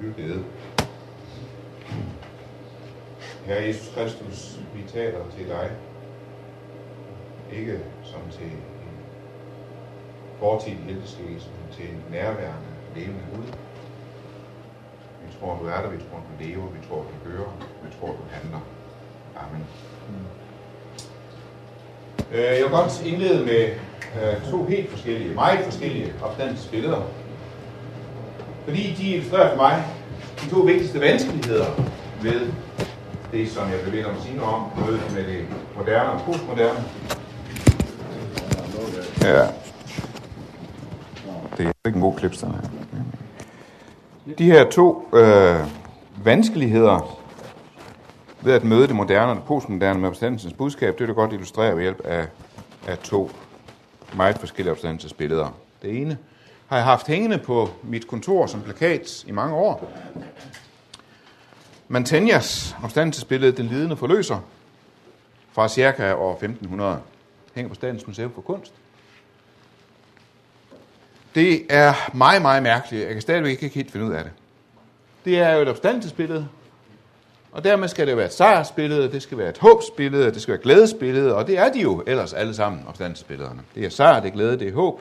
Lyt nede. Herre Jesus Kristus, vi taler til dig, ikke som til en fortidig helteskikelse, men til en nærværende, levende Gud. Vi tror, du er der, vi tror, du lever, vi tror, du hører, vi tror, du handler. Amen. Jeg vil godt indlede med to helt forskellige, meget forskellige opdannelsesbilleder, fordi de illustrerer for mig de to vigtigste vanskeligheder ved det, som jeg bevæger mig senere om, både med det moderne og postmoderne. Ja. Det er ikke en god klip, sådan her. De her to vanskeligheder ved at møde det moderne og det postmoderne med opstandelsens budskab, det vil godt illustrere ved hjælp af to meget forskellige opstandelsesbilleder. Det ene har jeg haft hængende på mit kontor som plakat i mange år. Mantegnas opstandelsesbillede, Den lidende forløser, fra cirka år 1500, hænger på Statens Museum for Kunst. Det er meget, meget mærkeligt. Jeg kan stadigvæk ikke helt finde ud af det. Det er jo et opstandelsesbillede, og dermed skal det være et sejrsbillede, det skal være et håbsbillede, det skal være et glædesbillede, og det er de jo ellers alle sammen, opstandelsesbillederne. Det er sejr, det er glæde, det er håb.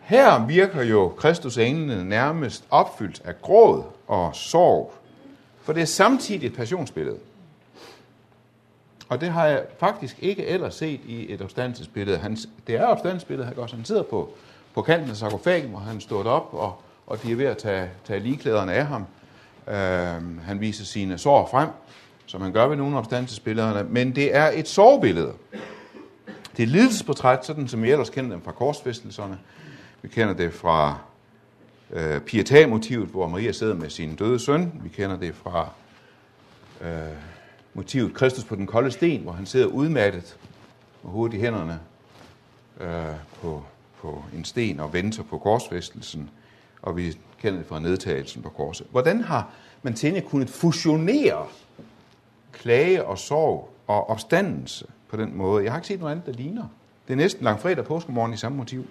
Her virker jo Kristus englene nærmest opfyldt af gråd og sorg, for det er samtidig et passionsbillede. Og det har jeg faktisk ikke ellers set i et opstandelsesbillede. Det er opstandelsesbillede, han sidder på kanten af sarkofagen, hvor han stod op, og de er ved at tage ligeklæderne af ham. Han viser sine sår frem, som han gør ved nogle af opstandelsesbillederne, men det er et sårbillede. Det er et lidelsesportræt, sådan som vi ellers kender dem fra korsfæstelserne. Vi kender det fra Pietà-motivet, hvor Maria sidder med sin døde søn. Vi kender det fra motivet Kristus på den kolde sten, hvor han sidder udmattet med hovedet i hænderne på en sten og venter på korsfæstelsen. Og vi kender det fra nedtagelsen på korset. Hvordan har Mantegna kunnet fusionere klage og sorg og opstandelse på den måde? Jeg har ikke set noget andet, der ligner. Det er næsten langfredag påskemorgen i samme motiv.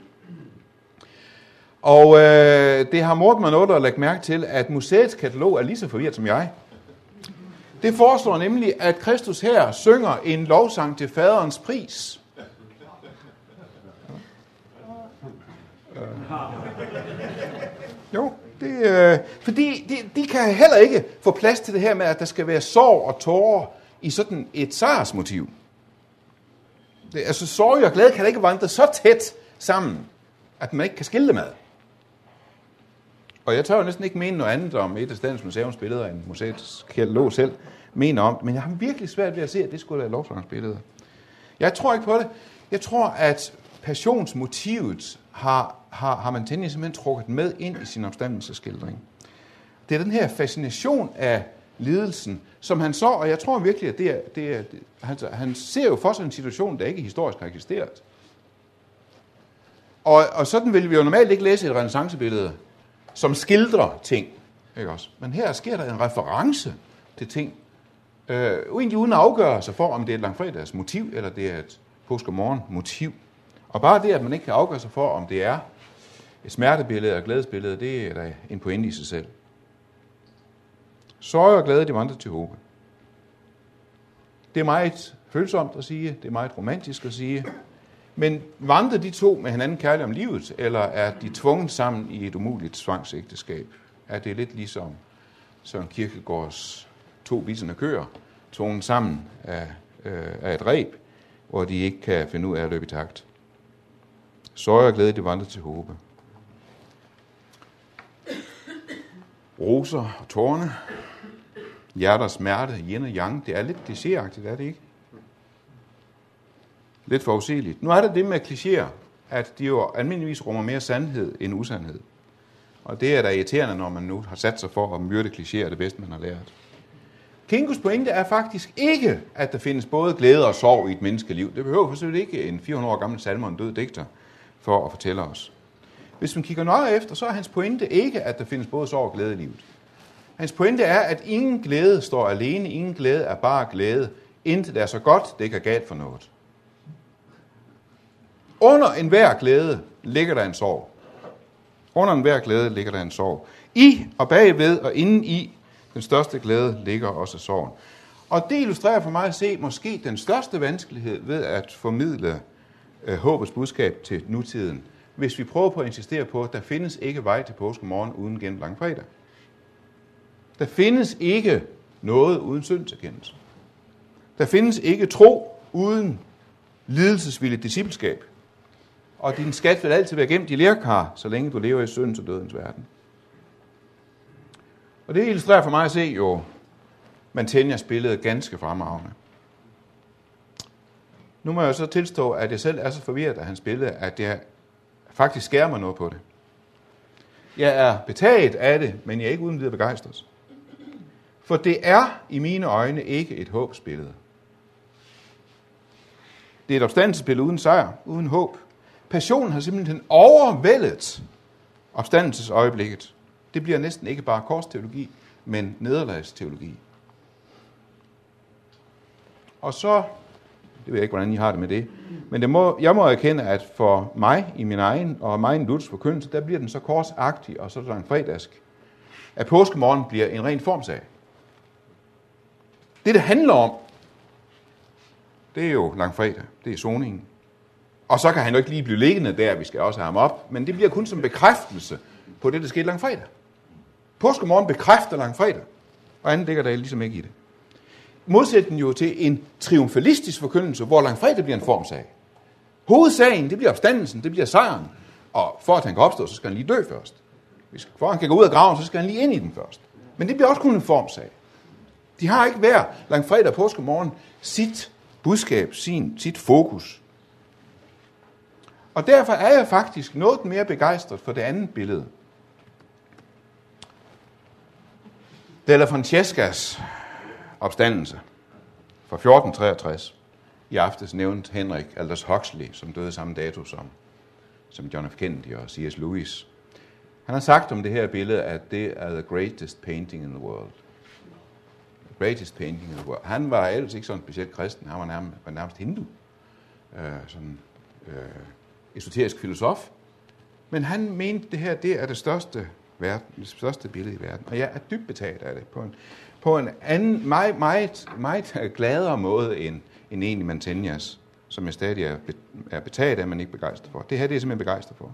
Og det har mordet mig noget at lægge mærke til, at museets katalog er lige så forvirret som jeg. Det foreslår nemlig, at Kristus her synger en lovsang til faderens pris. Jo, det, fordi de kan heller ikke få plads til det her med, at der skal være sorg og tårer i sådan et sejrsmotiv. Altså sorg og glæde kan da ikke vandre så tæt sammen, at man ikke kan skille dem ad. Og jeg tør jo næsten ikke mene noget andet om et af Statens Museums billeder, end museets katalog selv mener om det, men jeg har virkelig svært ved at se, at det skulle være lovsangsbilleder. Jeg tror ikke på det. Jeg tror, at passionsmotivet har Mantegna simpelthen trukket med ind i sin opstandelseskildring. Det er den her fascination af lidelsen, som han så, og jeg tror virkelig, at han ser jo for sig en situation, der ikke historisk har eksisteret. Og sådan vil vi jo normalt ikke læse et renæssancebillede, som skildrer ting, ikke også? Men her sker der en reference til ting, egentlig uden at afgøre sig for, om det er et langfredags motiv, eller det er et påskemorgen motiv. Og bare det, at man ikke kan afgøre sig for, om det er et smertebillede og glædesbillede, det er da en pointe i sig selv. Sorg og glæde, de vandrer til håbe. Det er meget følsomt at sige, det er meget romantisk at sige, men vandrer de to med hinanden kærligt om livet, eller er de tvunget sammen i et umuligt tvangsægteskab? Er det lidt ligesom Søren Kierkegaards to visende køer, tvunget sammen af et reb, hvor de ikke kan finde ud af at løbe i takt? Sorg og glæde, de vandrer til håbe. Roser og tårne, hjerter og smerte, yin og yang, det er lidt klichéagtigt, er det ikke? Lidt forudsigeligt. Nu er der det med klichéer, at de jo almindeligvis rummer mere sandhed end usandhed. Og det er da irriterende, når man nu har sat sig for at myrde klichéer, det bedste man har lært. Kinkos pointe er faktisk ikke, at der findes både glæde og sorg i et menneskeliv. Det behøver for selvfølgelig ikke en 400 år gammel salmer og en død digter for at fortælle os. Hvis man kigger nøje efter, så er hans pointe ikke, at der findes både sorg og glæde i livet. Hans pointe er, at ingen glæde står alene, ingen glæde er bare glæde, indtil det er så godt, det ikke er galt for noget. Under enhver glæde ligger der en sorg. Under enhver glæde ligger der en sorg. I og bagved og inden i den største glæde ligger også sorgen. Og det illustrerer for mig at se måske den største vanskelighed ved at formidle håbets budskab til nutiden, hvis vi prøver på at insistere på, at der findes ikke vej til påskemorgen uden gennem langfredag. Der findes ikke noget uden syndserkendelse. Der findes ikke tro uden lidelsesvilligt discipleskab. Og din skat vil altid være gemt i lerkar, så længe du lever i syndens og dødens verden. Og det illustrerer for mig at se jo Mantegnas billede ganske fremragende. Nu må jeg så tilstå, at jeg selv er så forvirret af hans billede, at jeg faktisk skærer mig noget på det. Jeg er betaget af det, men jeg er ikke uden videre begejstret. For det er i mine øjne ikke et håbsbillede. Det er et opstandelsesbillede uden sejr, uden håb. Passionen har simpelthen overvældet opstandelsesøjeblikket. Det bliver næsten ikke bare korsteologi, men nederlagsteologi. Og så, det ved jeg ikke, hvordan I har det med det, men jeg må erkende, at for mig i min egen og min Luthers forkyndelse, der bliver den så korsagtig og så langfredagsk, at påskemorgen bliver en ren formsag. Det handler om, det er jo langfredag, det er soningen. Og så kan han jo ikke lige blive liggende der, vi skal også have ham op, men det bliver kun som bekræftelse på det, der skete langfredag. Påskemorgen bekræfter langfredag, og andet ligger der ligesom ikke i det. Modsætningen jo til en triumfalistisk forkyndelse, hvor langfredag bliver en formsag. Hovedsagen, det bliver opstandelsen, det bliver sejren, og for at han kan opstå, så skal han lige dø først. Hvis han kan gå ud af graven, så skal han lige ind i den først. Men det bliver også kun en formsag. De har ikke hver langfredag og påskemorgen sit budskab, sit fokus. Og derfor er jeg faktisk noget mere begejstret for det andet billede. Della Francescas opstandelse fra 1463. I aftes nævnte Henrik Aldous Huxley, som døde samme dato som John F. Kennedy og C.S. Lewis. Han har sagt om det her billede, at det er the greatest painting in the world. The greatest painting in the world. Han var ellers ikke sådan specielt kristen, han var nærmest hindu. Esoterisk filosof, men han mente, at det her det er det største billede i verden, og jeg er dybt betaget af det på en anden, meget, meget, meget gladere måde end egentlig Mantegnas, som jeg stadig er betaget af, men ikke begejstret for. Det her det er simpelthen begejstret for.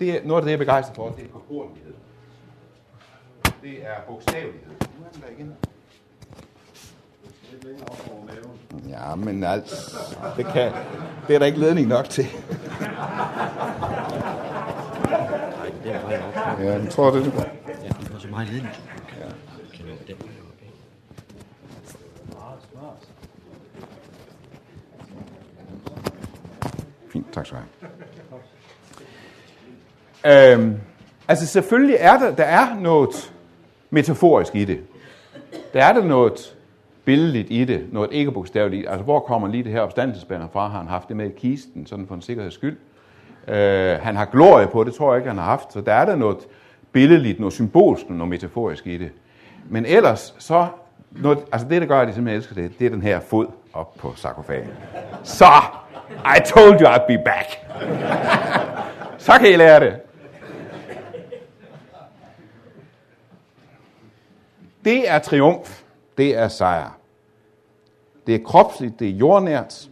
Det er, noget af det, jeg er begejstret for, det er pågåelighed. Det er bogstavelighed. Nu er den der igen. Ja, men altså, det er der ikke ledning nok til. Ja, jeg tror, det er det. Ja, det er så meget ledning. Fint, tak skal du have. Altså, selvfølgelig er der er noget metaforisk i det. Der noget billedligt i det, noget ikke bogstaveligt. Altså, hvor kommer lige det her opstandelsesbanner fra? Har han haft det med i kisten, sådan for en sikkerheds skyld? Han har glorie på, det tror jeg ikke, han har haft. Så der er der noget billedligt, noget symbolsk, noget metaforisk i det. Men ellers, så... Noget, altså, det, der gør, at jeg simpelthen elsker det, det er den her fod op på sarkofagen. Så! I told you I'd be back! Så kan I lære det! Det er triumf. Det er sejr. Det er kropsligt, det er jordnært.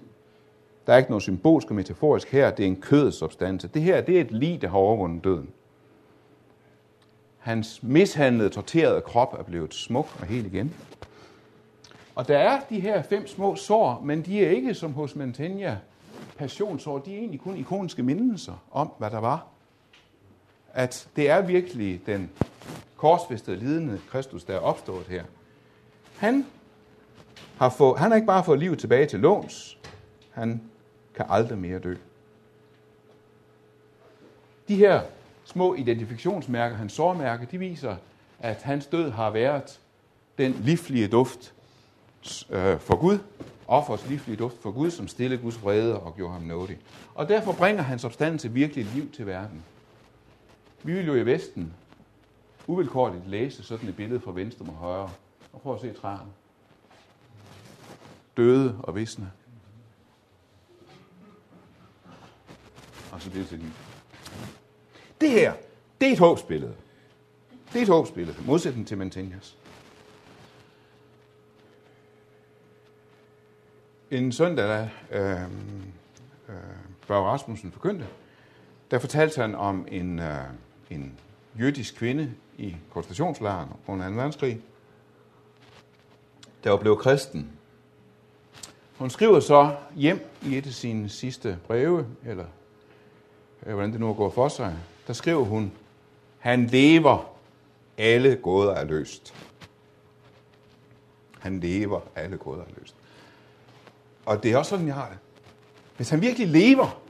Der er ikke noget symbolsk og metaforisk her. Det er en kødets substans. Det her, det er et lig, der har overvundet døden. Hans mishandlede, torterede krop er blevet smuk og helt igen. Og der er de her 5 små sår, men de er ikke som hos Mantegna passionsår. De er egentlig kun ikoniske mindelser om, hvad der var. At det er virkelig den korsfæstede, lidende Kristus, der er opstået her. Han har ikke bare fået livet tilbage til låns, han kan aldrig mere dø. De her små identifikationsmærker, hans sårmærker, de viser, at hans død har været den livlige duft for Gud, offers livlige duft for Gud, som stillede Guds vrede og gjorde ham nådig. Og derfor bringer hans opstandelse virkelig liv til verden. Vi vil jo i Vesten uvilkårligt læse sådan et billede fra venstre mod højre, og prøv at se træerne. Døde og visne. Og så bliver det til liv. Det her, Det er et håbsbillede. Det er et håbsbillede, modsætning til Mantegnas. En søndag, da Bjørn Rasmussen forkyndte, der fortalte han om en jødisk kvinde i koncentrationslejren under 2. verdenskrig, der blev kristen. Hun skriver så hjem i et af sine sidste breve, eller hvordan det nu går for sig, der skriver hun, han lever, alle gåder er løst. Han lever, alle gåder er løst. Og det er også sådan, jeg har det. Hvis han virkelig lever,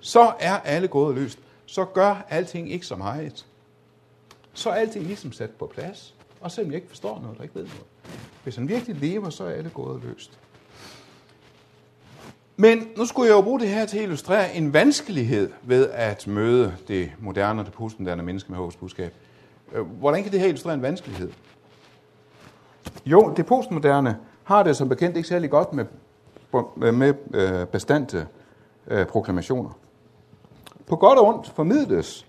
så er alle gåder løst. Så gør alting ikke så meget. Så er alting ligesom sat på plads, og selvom jeg ikke forstår noget, der ikke ved noget. Hvis han virkelig lever, så er alle gåder løst. Men nu skulle jeg jo bruge det her til at illustrere en vanskelighed ved at møde det moderne og det postmoderne menneske med håbets budskab. Hvordan kan det her illustrere en vanskelighed? Jo, det postmoderne har det som bekendt ikke særlig godt med bastante proklamationer. På godt og ondt formidles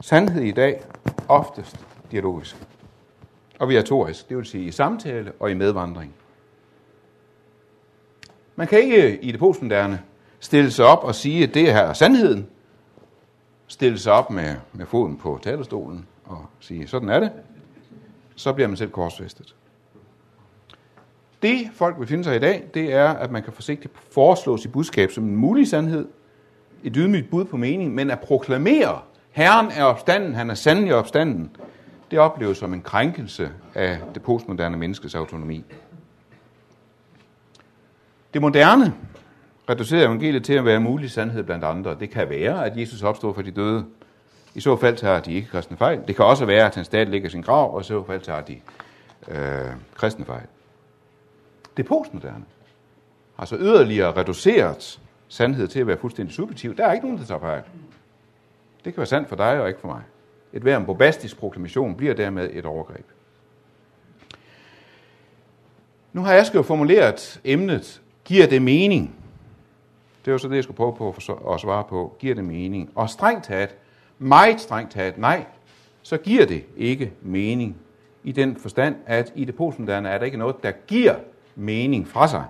sandhed i dag oftest dialogisk og viatorisk, det vil sige i samtale og i medvandring. Man kan ikke i det postmoderne stille sig op og sige, at det her er sandheden. Stille sig op med foden på talerstolen og sige, sådan er det. Så bliver man selv korsfæstet. Det, folk befinder sig i dag, det er, at man kan forsigtigt foreslå sit budskab som en mulig sandhed, et ydmygt bud på mening, men at proklamere, Herren er opstanden, han er sandelig opstanden, det opleves som en krænkelse af det postmoderne menneskes autonomi. Det moderne reducerer evangeliet til at være en mulig sandhed blandt andre. Det kan være, at Jesus opstod fra de døde. I så fald tager de ikke kristne fejl. Det kan også være, at han stadig ligger sin grav, og i så fald tager de kristne fejl. Det postmoderne har så yderligere reduceret sandhed til at være fuldstændig subjektiv. Der er ikke nogen, der tager fejl. Det kan være sandt for dig og ikke for mig. Et hver en bombastisk proklamation bliver dermed et overgreb. Nu har Aske jo formuleret emnet, giver det mening? Det er jo så det, jeg skulle prøve på at svare på. Giver det mening? Og strengt taget, meget strengt taget, nej, så giver det ikke mening. I den forstand, at i det postmoderne er der ikke noget, der giver mening fra sig.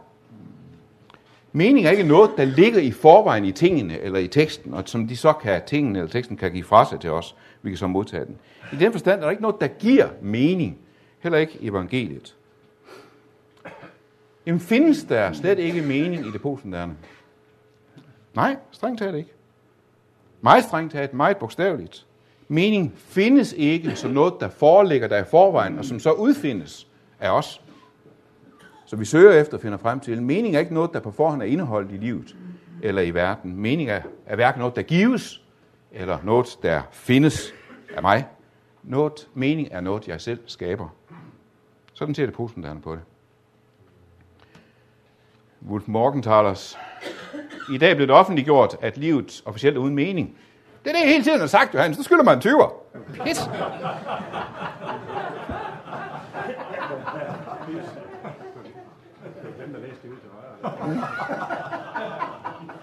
Mening er ikke noget, der ligger i forvejen i tingene eller i teksten, og som de så kan, tingene eller teksten kan give fra sig til os. Vi kan så modtage den. I den forstand er der ikke noget, der giver mening. Heller ikke evangeliet. Jamen, findes der slet ikke mening i det postmoderne? Nej, strengt taget ikke. Meget strengt taget, meget bogstaveligt. Mening findes ikke som noget, der foreligger der i forvejen, og som så udfindes af os. Så vi søger efter og finder frem til. Mening er ikke noget, der på forhånd er indeholdt i livet eller i verden. Mening er hverken noget, der gives, eller noget, der findes af mig. Noget mening er noget, jeg selv skaber. Sådan ser det postmoderne på det. Wolf Morgenthalers. I dag blev det offentliggjort, at livet officielt er uden mening. Det er det, jeg hele tiden har sagt, Johannes. Det skylder mig en 20'er. Pis.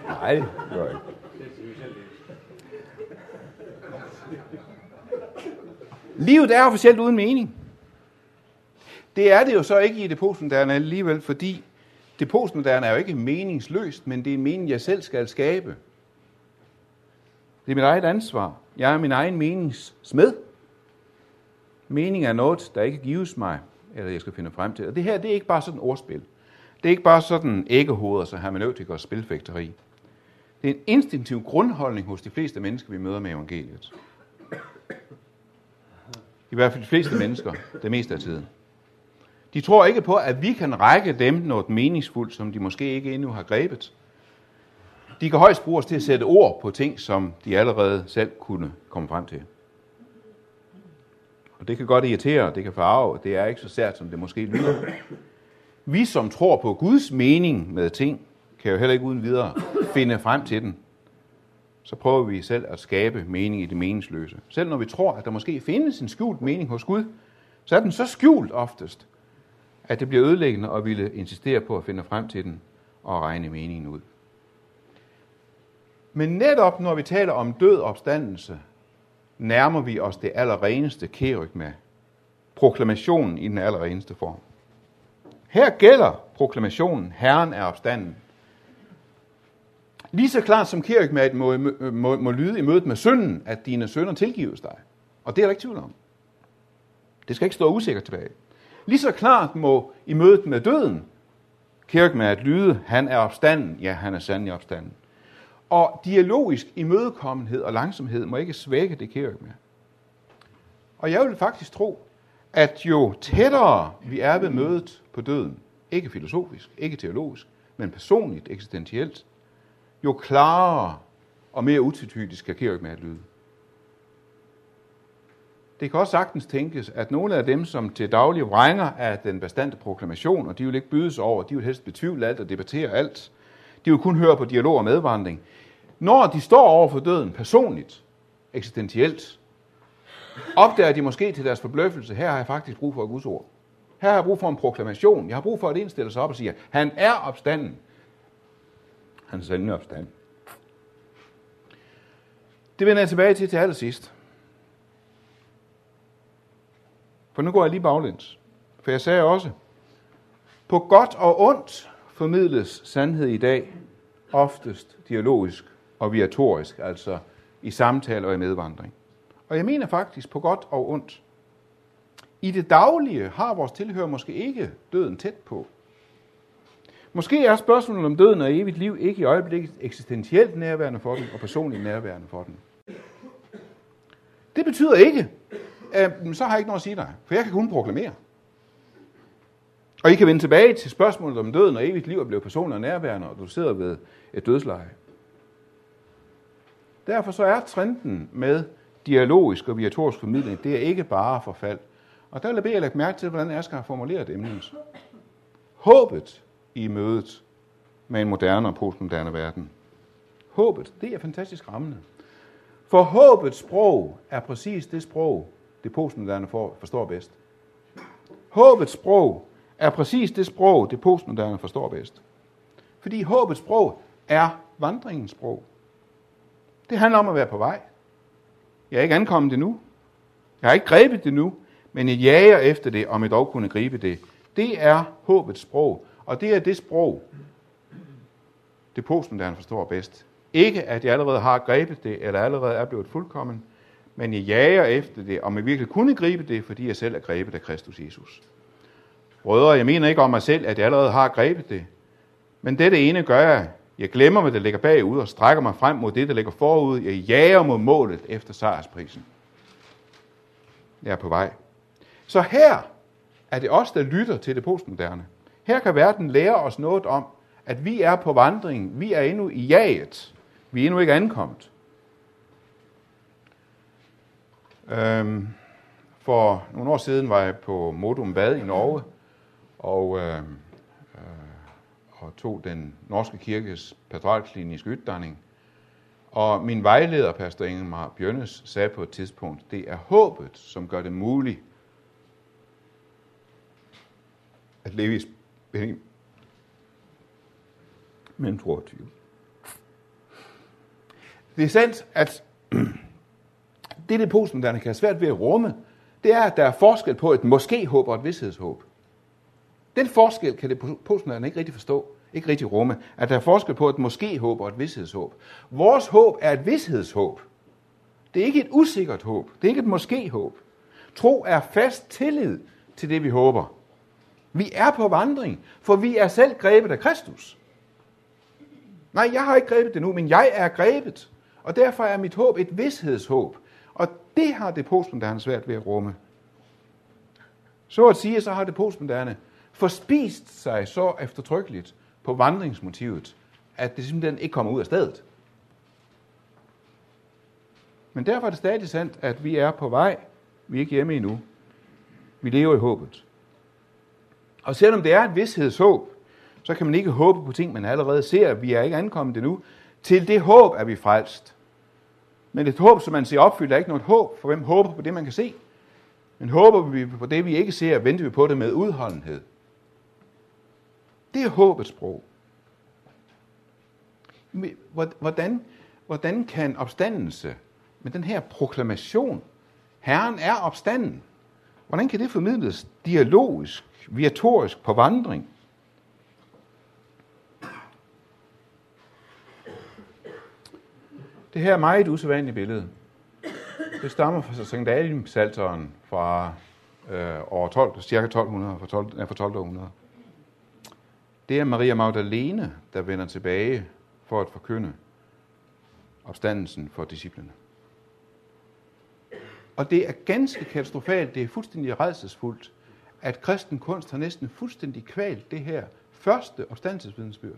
Nej, det gør jeg ikke. Livet er officielt uden mening. Det er det jo så ikke i det postmoderne alligevel, fordi det postmoderne er jo ikke meningsløst, men det er meningen, jeg selv skal skabe. Det er mit eget ansvar. Jeg er min egen meningssmed. Mening er noget, der ikke gives mig, eller jeg skal finde frem til. Og det her, det er ikke bare sådan et ordspil. Det er ikke bare sådan æggehoveder, så hermeneutik og spilfægteri. Det er en instinktiv grundholdning hos de fleste mennesker, vi møder med evangeliet. I hvert fald de fleste mennesker, det meste af tiden. De tror ikke på, at vi kan række dem noget meningsfuldt, som de måske ikke endnu har grebet. De kan højst bruges til at sætte ord på ting, som de allerede selv kunne komme frem til. Og det kan godt irritere, det kan farve, det er ikke så sært, som det måske lyder. Vi, som tror på Guds mening med ting, kan jo heller ikke uden videre finde frem til den. Så prøver vi selv at skabe mening i det meningsløse. Selv når vi tror, at der måske findes en skjult mening hos Gud, så er den så skjult oftest, at det bliver ødelæggende og ville insistere på at finde frem til den og regne meningen ud. Men netop når vi taler om død opstandelse, nærmer vi os det allerreneste kerygma, proklamationen i den allerreneste form. Her gælder proklamationen, Herren er opstanden. Lige så klart som kerygmaet må lyde i mødet med synden, at dine synder tilgives dig. Og det er der ikke tvivl om. Det skal ikke stå usikkert tilbage. Lige så klart må i mødet med døden, kerygmaet lyde, han er opstanden, ja, han er sandelig opstanden. Og dialogisk imødekommenhed og langsomhed må ikke svække det kerygma. Og jeg vil faktisk tro, at jo tættere vi er ved mødet på døden, ikke filosofisk, ikke teologisk, men personligt, eksistentielt, jo klarere og mere utvetydigt skal kerygmaet lyde. Det kan også sagtens tænkes, at nogle af dem, som til daglig vrænger af den bastante proklamation, og de vil ikke bydes over, de vil helst betvivle alt og debattere alt, de vil kun høre på dialog og medvandring. Når de står over for døden personligt, eksistentielt, opdager de måske til deres forbløffelse, her har jeg faktisk brug for et Guds ord. Her har jeg brug for en proklamation. Jeg har brug for, at en stiller sig op og siger, han er opstanden. Han er sandelig opstanden. Det vender jeg tilbage til allersidst. For nu går jeg lige baglæns. For jeg sagde også, på godt og ondt formidles sandhed i dag oftest dialogisk og viatorisk, altså i samtale og i medvandring. Og jeg mener faktisk på godt og ondt. I det daglige har vores tilhører måske ikke døden tæt på. Måske er spørgsmålet om døden og evigt liv ikke i øjeblikket eksistentielt nærværende for den og personligt nærværende for den. Det betyder ikke, så har jeg ikke noget at sige dig, for jeg kan kun proklamere. Og I kan vende tilbage til spørgsmålet om døden og evigt liv og blive personligt og nærværende, og du sidder ved et dødsleje. Derfor så er trenden med dialogisk og viatorisk formidling, det er ikke bare forfald. Og der vil jeg bede jer lægge mærke til, hvordan Asger har formuleret emnet. Håbet i mødet med en moderne og postmoderne verden. Håbet, det er fantastisk rammende. For håbets sprog er præcis det sprog, det postmoderne forstår bedst. Håbets sprog er præcis det sprog, det postmoderne forstår bedst. Fordi håbets sprog er vandringens sprog. Det handler om at være på vej. Jeg er ikke ankommet endnu. Jeg har ikke grebet det nu, men jeg jager efter det, om jeg dog kunne gribe det. Det er håbets sprog, og det er det sprog, det postmoderne forstår bedst. Ikke at jeg allerede har grebet det, eller allerede er blevet fuldkommen, men jeg jager efter det, om jeg virkelig kunne gribe det, fordi jeg selv er grebet af Kristus Jesus. Brødre, jeg mener ikke om mig selv, at jeg allerede har grebet det, men dette ene gør jeg. Jeg glemmer, hvad der ligger bagud, og strækker mig frem mod det, der ligger forud. Jeg jager mod målet efter sejrsprisen. Jeg er på vej. Så her er det os, der lytter til det postmoderne. Her kan verden lære os noget om, at vi er på vandring. Vi er endnu i jaget. Vi er endnu ikke ankommet. For nogle år siden var jeg på Modum Bad i Norge, og tog den norske kirkes patriarkalkliniske uddanning. Og min vejleder, pastor Ingemar Bjørnes, sagde på et tidspunkt, det er håbet, som gør det muligt at leve i spænding mellem 22. Det er sandt, at det postmoderne kan have svært ved at rumme, det er, at der er forskel på et måske-håb og et vidshedshåb. Den forskel kan det postmoderne ikke rigtig forstå, ikke rigtig rumme, at der er forskel på et måske-håb og et vidshedshåb. Vores håb er et vidshedshåb. Det er ikke et usikkert håb. Det er ikke et måske-håb. Tro er fast tillid til det, vi håber. Vi er på vandring, for vi er selv grebet af Kristus. Nej, jeg har ikke grebet det nu, men jeg er grebet, og derfor er mit håb et vidshedshåb. Og det har det postmoderne svært ved at rumme. Så at sige, så har det postmoderne forspist sig så eftertrykkeligt på vandringsmotivet, at det simpelthen ikke kommer ud af stedet. Men derfor er det stadig sandt, at vi er på vej. Vi er ikke hjemme endnu. Vi lever i håbet. Og selvom det er et vidshedshåb, så kan man ikke håbe på ting, man allerede ser. Vi er ikke ankommet endnu. Til det håb er vi frelst. Men et håb, som man ser opfyldt, er ikke noget håb, for hvem håber på det, man kan se. Men håber vi på det, vi ikke ser, venter vi på det med udholdenhed. Det er håbets sprog. Hvordan kan opstandelse Men den her proklamation, Herren er opstanden, hvordan kan det formidles dialogisk, virtuorisk på vandring? Det her er meget usædvanligt billede. Det stammer fra Saint-Denis-psalteren fra år 12, cirka 1200, fra 1200. Det er Maria Magdalene, der vender tilbage for at forkynde opstandelsen for disciplene. Og det er ganske katastrofalt, det er fuldstændig rædselsfuldt, at kristen kunst har næsten fuldstændig kvalt det her første opstandelsesvidensbyrd,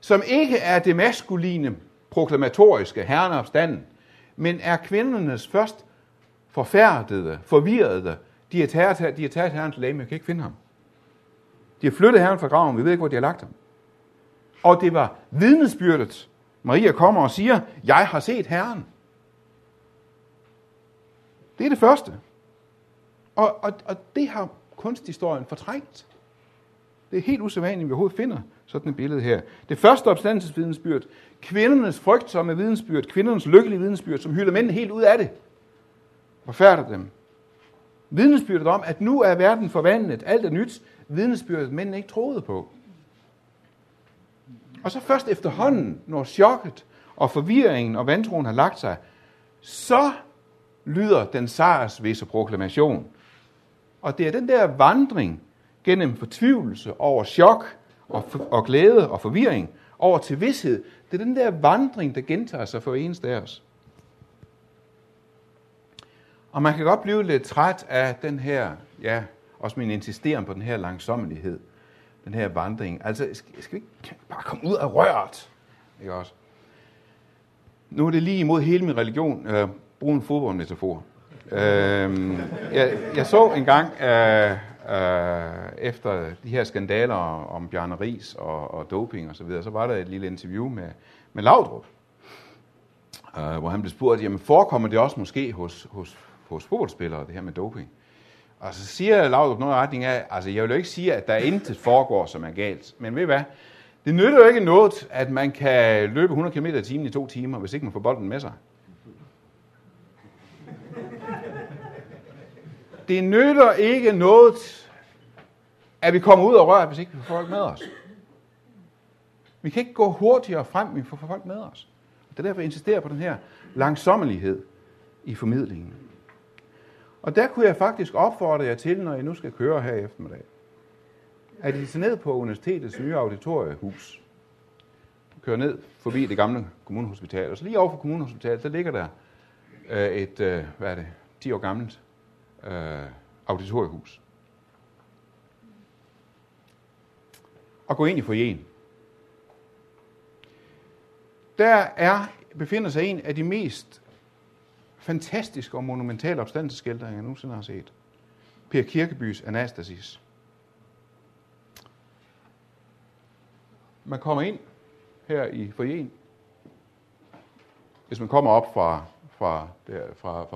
som ikke er det maskuline, proklamatoriske herrenopstanden, men er kvindernes først forfærdede, forvirrede. De har taget herren til lægen, men jeg kan ikke finde ham. De har flyttet herren fra graven, vi ved ikke, hvor de har lagt ham. Og det var vidnesbyrdet. Maria kommer og siger, jeg har set herren. Det er det første. Og det har kunsthistorien fortrængt. Det er helt usædvanligt, at vi overhovedet finder sådan et billede her. Det første opstandelsesvidensbyrd, kvindernes frygtsomme vidensbyrd, kvindernes lykkelige vidensbyrd, som hylder mændene helt ud af det. Forfærder dem. Vidnesbyrdet om, at nu er verden forvandlet, alt er nyt. Vidnesbyrdet, mændene ikke troede på. Og så først efterhånden, når chokket og forvirringen og vantroen har lagt sig, så lyder den sejrsvise proklamation. Og det er den der vandring gennem fortvivlelse over chok og glæde og forvirring over til vished. Det er den der vandring, der gentager sig for eneste af os. Og man kan godt blive lidt træt af den her, ja, også min insisteren på den her langsommelighed, den her vandring. Altså, skal vi ikke bare komme ud af røret? Ikke også? Nu er det lige imod hele min religion, brug en fodboldmetafor. Jeg så engang efter de her skandaler om Bjørn Ries og doping og så videre, så var der et lille interview med Lavdrup, hvor han blev spurgt, jamen forekommer det også måske hos fodboldspillere, det her med doping? Og så siger Lavdrup noget i retning af, altså jeg vil jo ikke sige, at der intet foregår, som er galt, men ved I hvad? Det nytter jo ikke noget, at man kan løbe 100 km i timen i 2 timer, hvis ikke man får bolden med sig. Det nytter ikke noget, at vi kommer ud og rører, hvis ikke vi får folk med os. Vi kan ikke gå hurtigere frem, men vi får folk med os. Det er derfor, jeg insisterer på den her langsommelighed i formidlingen. Og der kunne jeg faktisk opfordre jer til, når I nu skal køre her i eftermiddag, at I tager ned på universitetets nye auditoriehus. Kører ned forbi det gamle kommunehospital, og så lige overfor kommunehospitalet, der ligger der et, 10 år gammelt auditoriehus. Og gå ind i foyeren. Befinder sig en af de mest fantastiske og monumentale opstandelsesskildringer, jeg nogensinde har set. Per Kirkebys Anastasis. Man kommer ind her i foyeren. Hvis man kommer op fra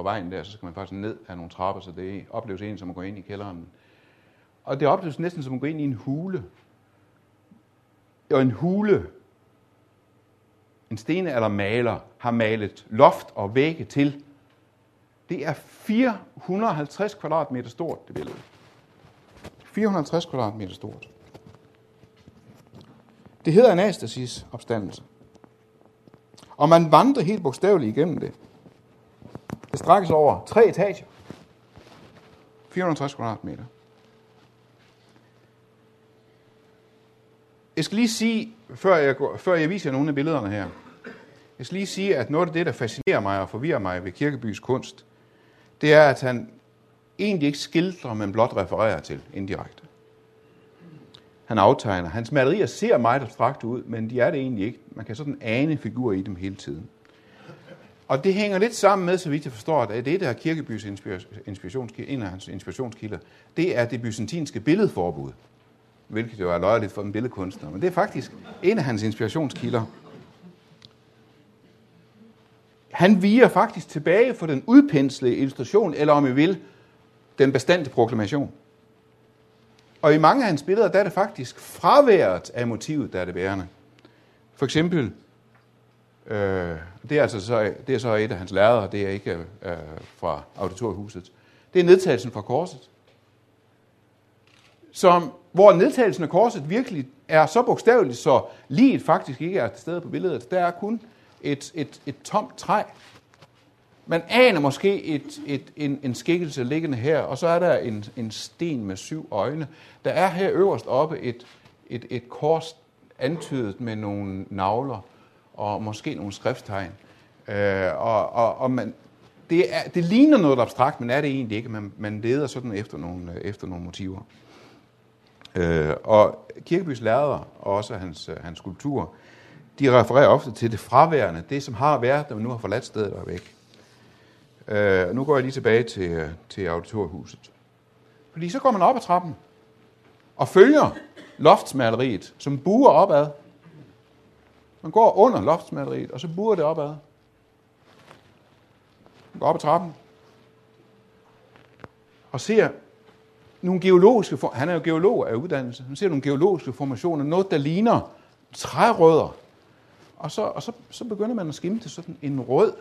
vejen der, så skal man faktisk ned af nogle trapper, så det opleves en, som at gå ind i kælderen. Og det opleves næsten som at gå ind i en hule. Og en hule, en stenaldermaler har malet loft og vægge til. Det er 450 kvadratmeter stort, det billede. 450 kvadratmeter stort. Det hedder Anastasis opstandelse. Og man vandrer helt bogstaveligt igennem det. Det strækkes over 3 etager. 460 kvadratmeter. Jeg skal lige sige, før jeg viser nogle af billederne her, jeg skal lige sige, at noget af det, der fascinerer mig og forvirrer mig ved Kirkebys kunst, det er, at han egentlig ikke skildrer, men blot refererer til indirekte. Han aftegner. Hans malerier ser meget abstrakt ud, men de er det egentlig ikke. Man kan sådan ane figurer i dem hele tiden. Og det hænger lidt sammen med, så vidt jeg forstår, at det, der er Kirkebys en af hans inspirationskilder, det er det byzantinske billedforbud, hvilket jo er løjerligt for en billedkunstner, men det er faktisk en af hans inspirationskilder. Han viger faktisk tilbage for den udpenslede illustration, eller om I vil, den bastante proklamation. Og i mange af hans billeder, der er det faktisk fraværet af motivet, der er det bærende. For eksempel Det er så et af hans lærere, det er ikke fra auditorhuset. Det er nedtagelsen fra korset. Hvor nedtagelsen af korset virkelig er så bogstaveligt, så liget faktisk ikke er til stede på billedet. Der er kun et tomt træ. Man aner måske en skikkelse liggende her, og så er der en sten med 7 øjne. Der er her øverst oppe et kors antydet med nogle nagler og måske nogle skrifttegn. Det ligner noget abstrakt, men er det egentlig ikke. Man leder sådan efter nogle motiver. Og Kirkebys lærere og også hans skulpturer, de refererer ofte til det fraværende, det som har været, da man nu har forladt stedet og væk. Nu går jeg lige tilbage til auditorhuset. Fordi så går man op ad trappen og følger loftsmaleriet, som buer opad. Man går under loftsmaleriet, og så buer det opad. Man går op ad trappen og ser nogle geologiske, han er jo geolog af uddannelse, han ser nogle geologiske formationer, noget der ligner trærødder. Og så begynder man at skimte sådan en rød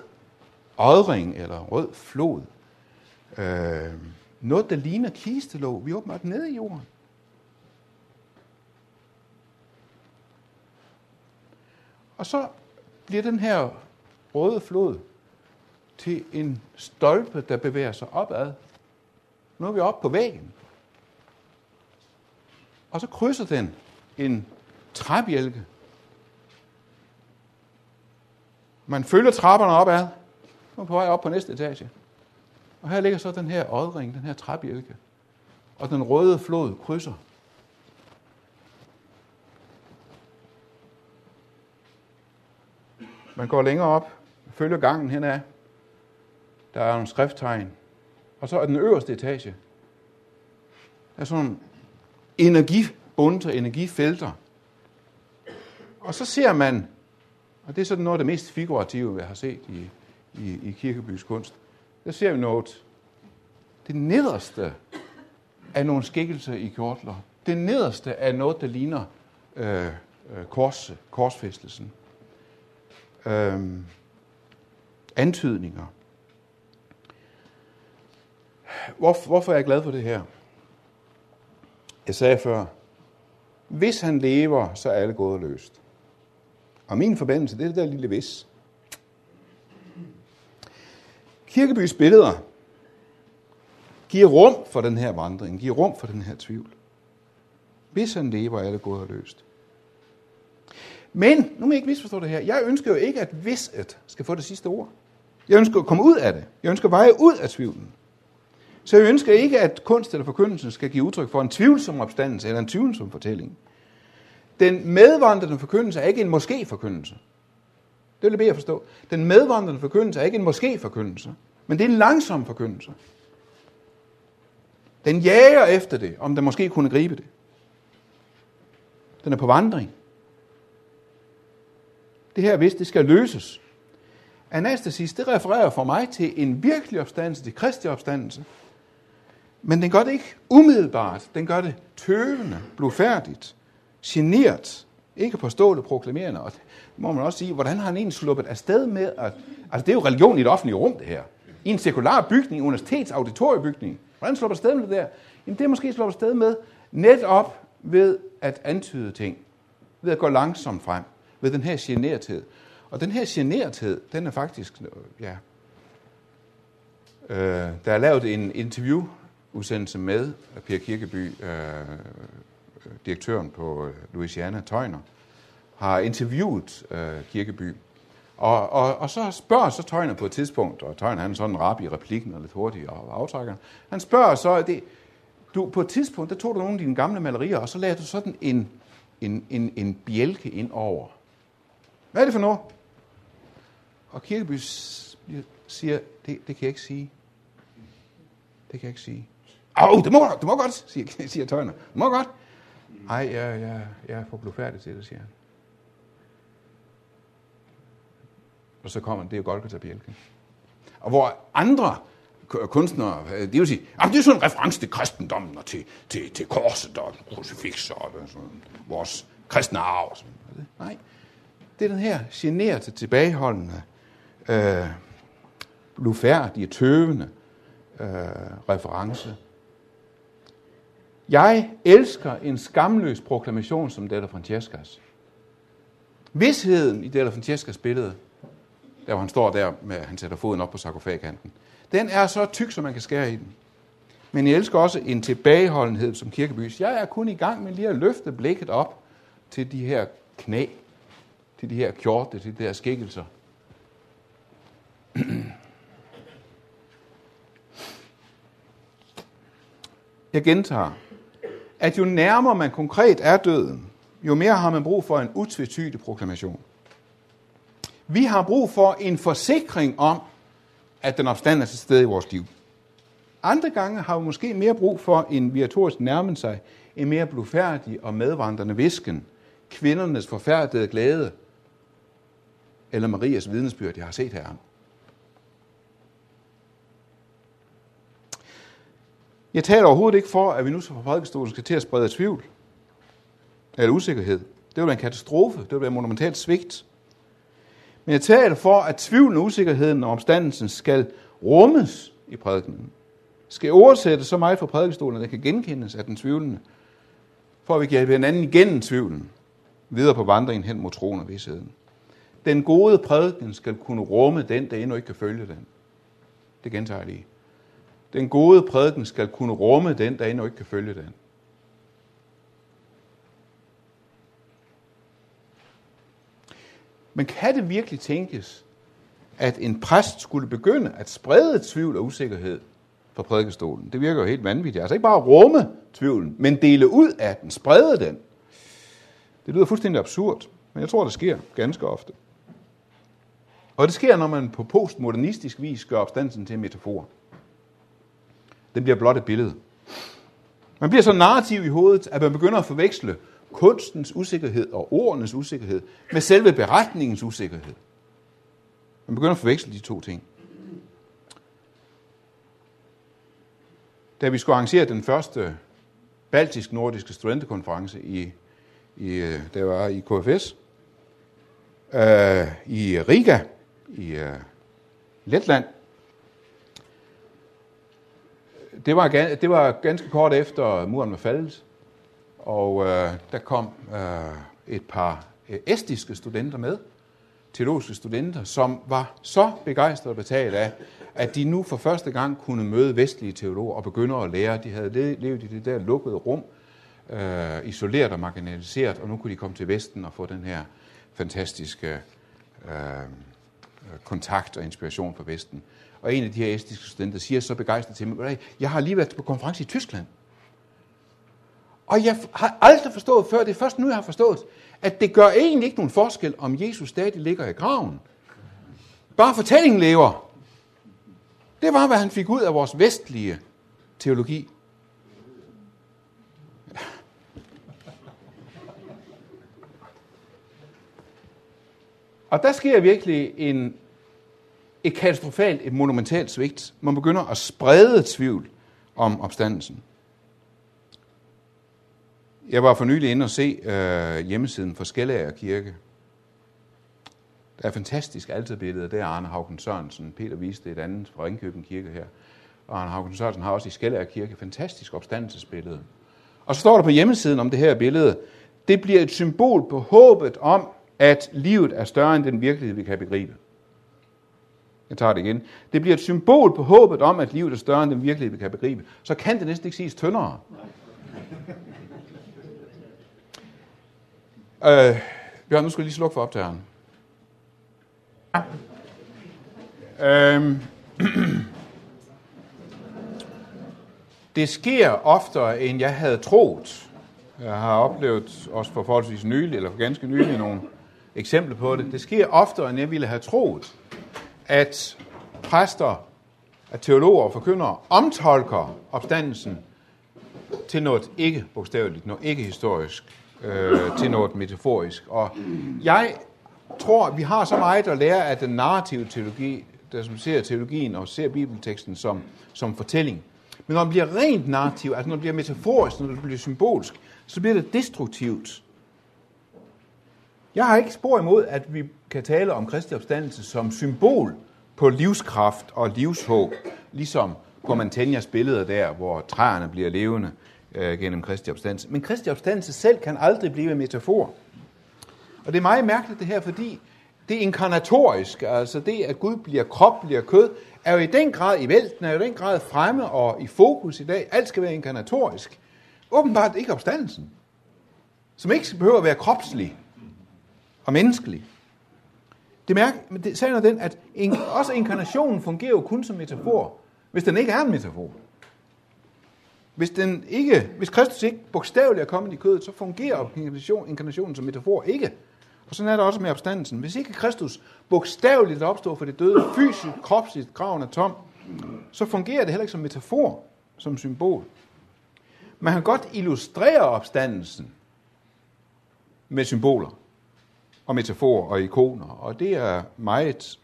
ådring eller rød flod. Noget der ligner kistelåg, vi åbner op nede i jorden. Og så bliver den her røde flod til en stolpe, der bevæger sig opad. Nu er vi oppe på væggen. Og så krydser den en træbjælke. Man følger trapperne opad. Nu er på vej op på næste etage. Og her ligger så den her ådring, den her træbjælke. Og den røde flod krydser. Man går længere op, følger gangen henad. Der er nogle skrifttegn. Og så er den øverste etage. Der er sådan energibunter, energifelter. Og så ser man, og det er sådan noget af det mest figurative, jeg har set i Kirkebys kunst, der ser vi noget. Det nederste af nogle skikkelser i kjortler. Det nederste af noget, der ligner korsfæstelsen. Antydninger. Hvorfor er jeg glad for det her? Jeg sagde før, hvis han lever, så er alle gået løst. Og min forbindelse, det er det der lille hvis. Kirkebys billeder giver rum for den her vandring, giver rum for den her tvivl. Hvis han lever, er alle gået løst. Men, nu må jeg ikke misforstå det her, jeg ønsker jo ikke, at vis'et skal få det sidste ord. Jeg ønsker at komme ud af det. Jeg ønsker at veje ud af tvivlen. Så jeg ønsker ikke, at kunst eller forkyndelsen skal give udtryk for en tvivlsom opstandelse eller en tvivlsom fortælling. Den medvandrende forkyndelse er ikke en måske-forkyndelse. Det vil jeg bede at forstå. Den medvandrende forkyndelse er ikke en måske-forkyndelse, men det er en langsom forkyndelse. Den jager efter det, om den måske kunne gribe det. Den er på vandring. Det her, hvis det skal løses. Anastasis, det refererer for mig til en virkelig opstandelse, til Kristi opstandelse. Men den gør det ikke umiddelbart. Den gør det tøvende, blufærdigt, genert, ikke påståeligt proklamerende. Og må man også sige, hvordan har han egentlig sluppet afsted med at... Altså, det er jo religion i et offentligt rum, det her. I en sekular bygning, universitetsauditoriebygning. Hvordan slupper afsted med det der? Jamen, det er måske sluppet afsted med netop ved at antyde ting. Ved at gå langsomt frem. Ved den her generthed. Og den her generthed, den er faktisk... Ja. Der er lavet en interviewudsendelse med Per Kirkeby, direktøren på Louisiana, Tøjner, har interviewet Kirkeby. Og så spørger så Tøjner på et tidspunkt, og Tøjner han er sådan rap i replikken og lidt hurtig og aftrækker. Han spørger så, på et tidspunkt, der tog du nogle af dine gamle malerier, og så lagde du sådan en bjælke ind over. Hvad er det for noget? Og Kirkeby siger, det kan jeg ikke sige. Det kan jeg ikke sige. Au, det må godt, siger Tøjner. Det må godt. Ej, jeg er for blufærdig til det, siger han. Og så kommer det er Golgata-bjælken. Og hvor andre kunstnere, de vil sige, det er sådan en reference til kristendommen og til korset og krucifixer og vores kristne arv. Nej, Det er den her generte, tilbageholdende, blufærdige, tøvende reference. Jeg elsker en skamløs proklamation som Della Francescas. Visheden i Della Francescas billede, der hvor han står der, med han sætter foden op på sarkofagkanten, den er så tyk, som man kan skære i den. Men jeg elsker også en tilbageholdenhed som Kirkebys. Jeg er kun i gang med lige at løfte blikket op til de her knæ, til de her kjorte, til de her skikkelser. Jeg gentager, at jo nærmere man konkret er døden, jo mere har man brug for en utvetydig proklamation. Vi har brug for en forsikring om, at den opstand er til stede i vores liv. Andre gange har vi måske mere brug for en virtuos nærmen sig, en mere blufærdig og medvandrende visken, kvindernes forfærdede glæde, eller Marias vidnesbyrd, jeg har set her. Jeg taler overhovedet ikke for, at vi nu fra prædikestolen skal til at sprede tvivl eller usikkerhed. Det vil være en katastrofe, det vil være en monumentalt svigt. Men jeg taler for, at tvivlen, usikkerheden og opstandelsen skal rummes i prædikenen. Skal oversættes så meget fra prædikestolen, at det kan genkendes af den tvivlende, for at vi kan hjælpe hinanden igennem tvivlen, videre på vandringen hen mod troen og visheden. Den gode prædiken skal kunne rumme den, der endnu ikke kan følge den. Det gentager jeg lige. Den gode prædiken skal kunne rumme den, der endnu ikke kan følge den. Men kan det virkelig tænkes, at en præst skulle begynde at sprede tvivl og usikkerhed fra prædikestolen? Det virker jo helt vanvittigt. Altså ikke bare rumme tvivlen, men dele ud af den, sprede den. Det lyder fuldstændig absurd, men jeg tror, det sker ganske ofte. Og det sker, når man på postmodernistisk vis gør opstandelsen til en metafor. Den bliver blot et billede. Man bliver så narrativ i hovedet, at man begynder at forveksle kunstens usikkerhed og ordenes usikkerhed med selve beretningens usikkerhed. Man begynder at forveksle de to ting. Da vi skulle arrangere den første baltisk-nordiske studenterkonference der var i KFS, i Riga, i Letland. Det var ganske kort efter muren var faldet, og der kom et par estiske studenter med, teologiske studenter, som var så begejstrede og betaget af, at de nu for første gang kunne møde vestlige teologer og begynde at lære. De havde levet i det der lukkede rum, isoleret og marginaliseret, og nu kunne de komme til Vesten og få den her fantastiske kontakt og inspiration fra Vesten. Og en af de her estiske studenter siger så begejstret til mig, jeg har lige været på konference i Tyskland, og jeg har aldrig forstået før, det er først nu, jeg har forstået, at det gør egentlig ikke nogen forskel, om Jesus stadig ligger i graven. Bare fortællingen lever. Det var, hvad han fik ud af vores vestlige teologi. Og der sker virkelig et katastrofalt, et monumentalt svigt. Man begynder at sprede tvivl om opstandelsen. Jeg var for nylig inde og se hjemmesiden for Kaldære Kirke. Der er fantastisk alterbilleder. Der er Arne Hauken Sørensen. Peter viste et andet fra Ringkøben Kirke her. Og Arne Hauken Sørensen har også i Kaldære Kirke fantastisk opstandelsesbillede. Og så står der på hjemmesiden om det her billede. Det bliver et symbol på håbet om, at livet er større end den virkelighed, vi kan begribe. Jeg tager det igen. Det bliver et symbol på håbet om, at livet er større end den virkelighed, vi kan begribe. Så kan det næsten ikke siges tyndere. Bjørn, nu skal jeg lige slukke for optageren. Ja. Det sker oftere, end jeg havde troet. Jeg har oplevet, også for forholdsvis nylig, eller for ganske nylig, nogle eksempler på det. Det sker oftere, end jeg ville have troet, at præster, at teologer og forkyndere omtolker opstandelsen til noget ikke bogstaveligt, noget ikke historisk, til noget metaforisk. Og jeg tror, at vi har så meget at lære af den narrative teologi, der som ser teologien og ser bibelteksten som fortælling. Men når den bliver rent narrativ, altså når den bliver metaforisk, når den bliver symbolsk, så bliver det destruktivt. Jeg har ikke spor imod, at vi kan tale om Kristi opstandelse som symbol på livskraft og livshåb, ligesom på Mantegnas billeder der, hvor træerne bliver levende gennem Kristi opstandelse. Men Kristi opstandelse selv kan aldrig blive en metafor. Og det er meget mærkeligt det her, fordi det inkarnatoriske, altså det, at Gud bliver krop, bliver kød, er jo i den grad i vælten, er jo i den grad fremme og i fokus i dag. Alt skal være inkarnatorisk. Åbenbart ikke opstandelsen, som ikke behøver at være kropslig og menneskelig. Men sagen er den, at også inkarnationen fungerer jo kun som metafor, hvis den ikke er en metafor. Hvis Kristus ikke bogstaveligt er kommet i kødet, så fungerer inkarnationen som metafor ikke. Og sådan er det også med opstandelsen. Hvis ikke Kristus bogstaveligt opstår for det døde, fysisk, kropsligt, graven er tom, så fungerer det heller ikke som metafor, som symbol. Man kan godt illustrere opstandelsen med symboler og metaforer og ikoner, og det er meget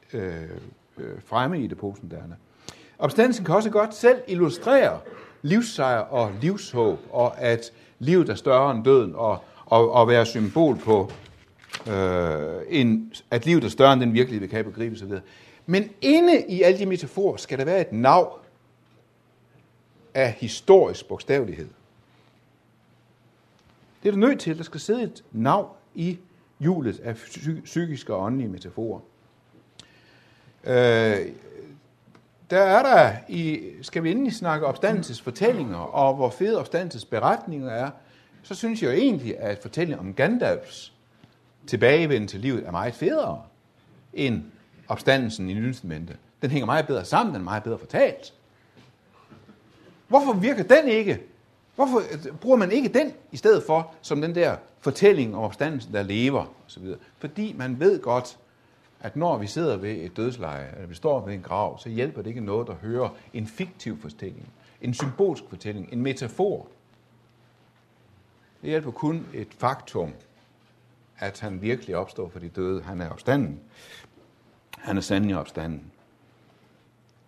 fremme i det postmoderne. Opstandelsen kan også godt selv illustrere livssejr og livshåb, og at livet er større end døden, og være symbol på, at livet er større end den virkelige, vi kan begribe osv. Men inde i alle de metaforer skal der være et nav af historisk bogstavelighed. Det er du nødt til, der skal sidde et nav i hjulet af psykiske og åndelige metaforer. Skal vi endelig snakke opstandelsesfortællinger og hvor fede opstandelsesberetninger er, så synes jeg jo egentlig, at fortællingen om Gandalfs tilbagevenden til livet er meget federe end opstandelsen i Nye Testamentet. Den hænger meget bedre sammen, den er meget bedre fortalt. Hvorfor virker den ikke? Hvorfor bruger man ikke den i stedet for, som den der fortælling om opstandelsen, der lever osv.? Fordi man ved godt, at når vi sidder ved et dødsleje, eller vi står ved en grav, så hjælper det ikke noget, der hører en fiktiv fortælling, en symbolsk fortælling, en metafor. Det hjælper kun et faktum, at han virkelig opstår for de døde. Han er opstanden. Han er sandelig opstanden.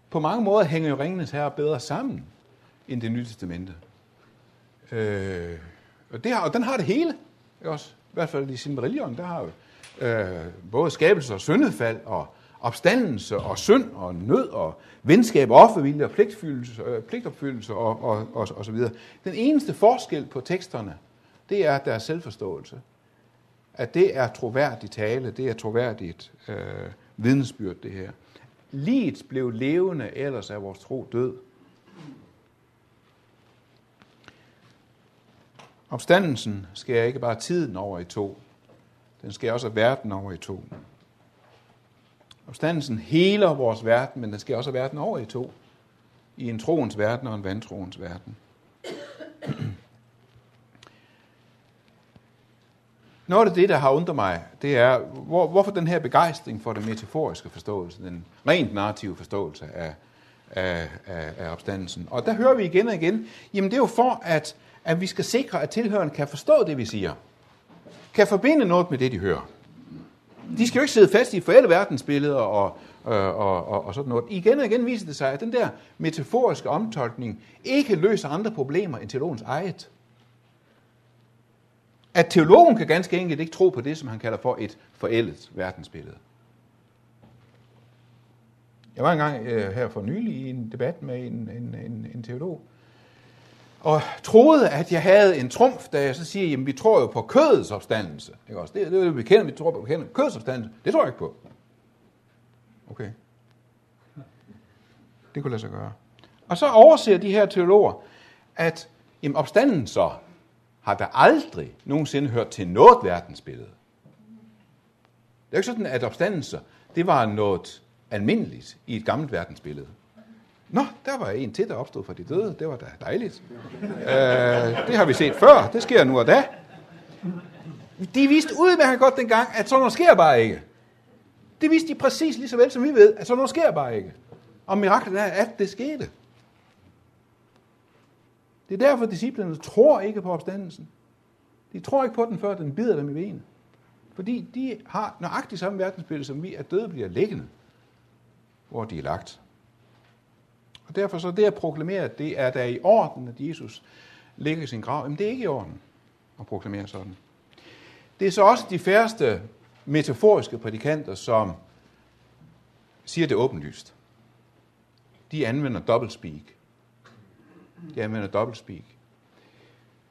På mange måder hænger jo Ringenes Herre bedre sammen end Det Nye Testamente. Og den har det hele. Også, i hvert fald i sin brillion, der har jo både skabelse og syndefald, og opstandelse og synd og nød og venskab og offervilje og pligtopfyldelse og så videre. Den eneste forskel på teksterne, det er deres selvforståelse. At det er troværdig tale, det er troværdigt vidnesbyrd, det her. Liget blev levende, ellers er vores tro død. Opstandelsen skærer ikke bare tiden over i to, den skærer også verden over i to. Opstandelsen heler vores verden, men den skærer også verden over i to. I en troens verden og en vantroens verden. Noget af det, der har undret mig, det er, hvorfor den her begejstring for den metaforiske forståelse, den rent narrative forståelse af opstandelsen. Og der hører vi igen og igen, jamen det er jo for, at vi skal sikre, at tilhørerne kan forstå det, vi siger. Kan forbinde noget med det, de hører. De skal jo ikke sidde fast i forældre verdensbilleder og sådan noget. Igen og igen viser det sig, at den der metaforiske omtolkning ikke løser andre problemer end teologens eget. At teologen kan ganske enkelt ikke tro på det, som han kalder for et forældet verdensbillede. Jeg var engang her for nylig i en debat med en teolog, og troede, at jeg havde en trumf, da jeg så siger, jamen vi tror jo på kødets opstandelse. Ikke også? Det er det, vi kender, vi tror på kødets opstandelse. Det tror jeg ikke på. Okay. Det kunne lade sig gøre. Og så overser de her teologer, at jamen, opstanden så har der aldrig nogensinde hørt til noget verdensbillede. Det er jo ikke sådan, at opstandelser, det var noget almindeligt i et gammelt verdensbillede. Nå, der var en til, der opstod fra de døde. Det var da dejligt. Det har vi set før. Det sker nu og da. De viste udmærket godt dengang, at sådan noget sker bare ikke. Det viste de præcis lige så vel, som vi ved, at sådan noget sker bare ikke. Og miraklet er, at det skete. Det er derfor, at disciplinerne tror ikke på opstandelsen. De tror ikke på den, før den bider dem i benet. Fordi de har nøjagtigt samme verdensbillede, som vi, at døde bliver liggende, hvor de er lagt. Og derfor så det at proklamere, at det er der i orden, at Jesus ligger i sin grav, men det er ikke i orden at proklamere sådan. Det er så også de færreste metaforiske prædikanter, som siger det åbenlyst. De anvender dobbeltspeak.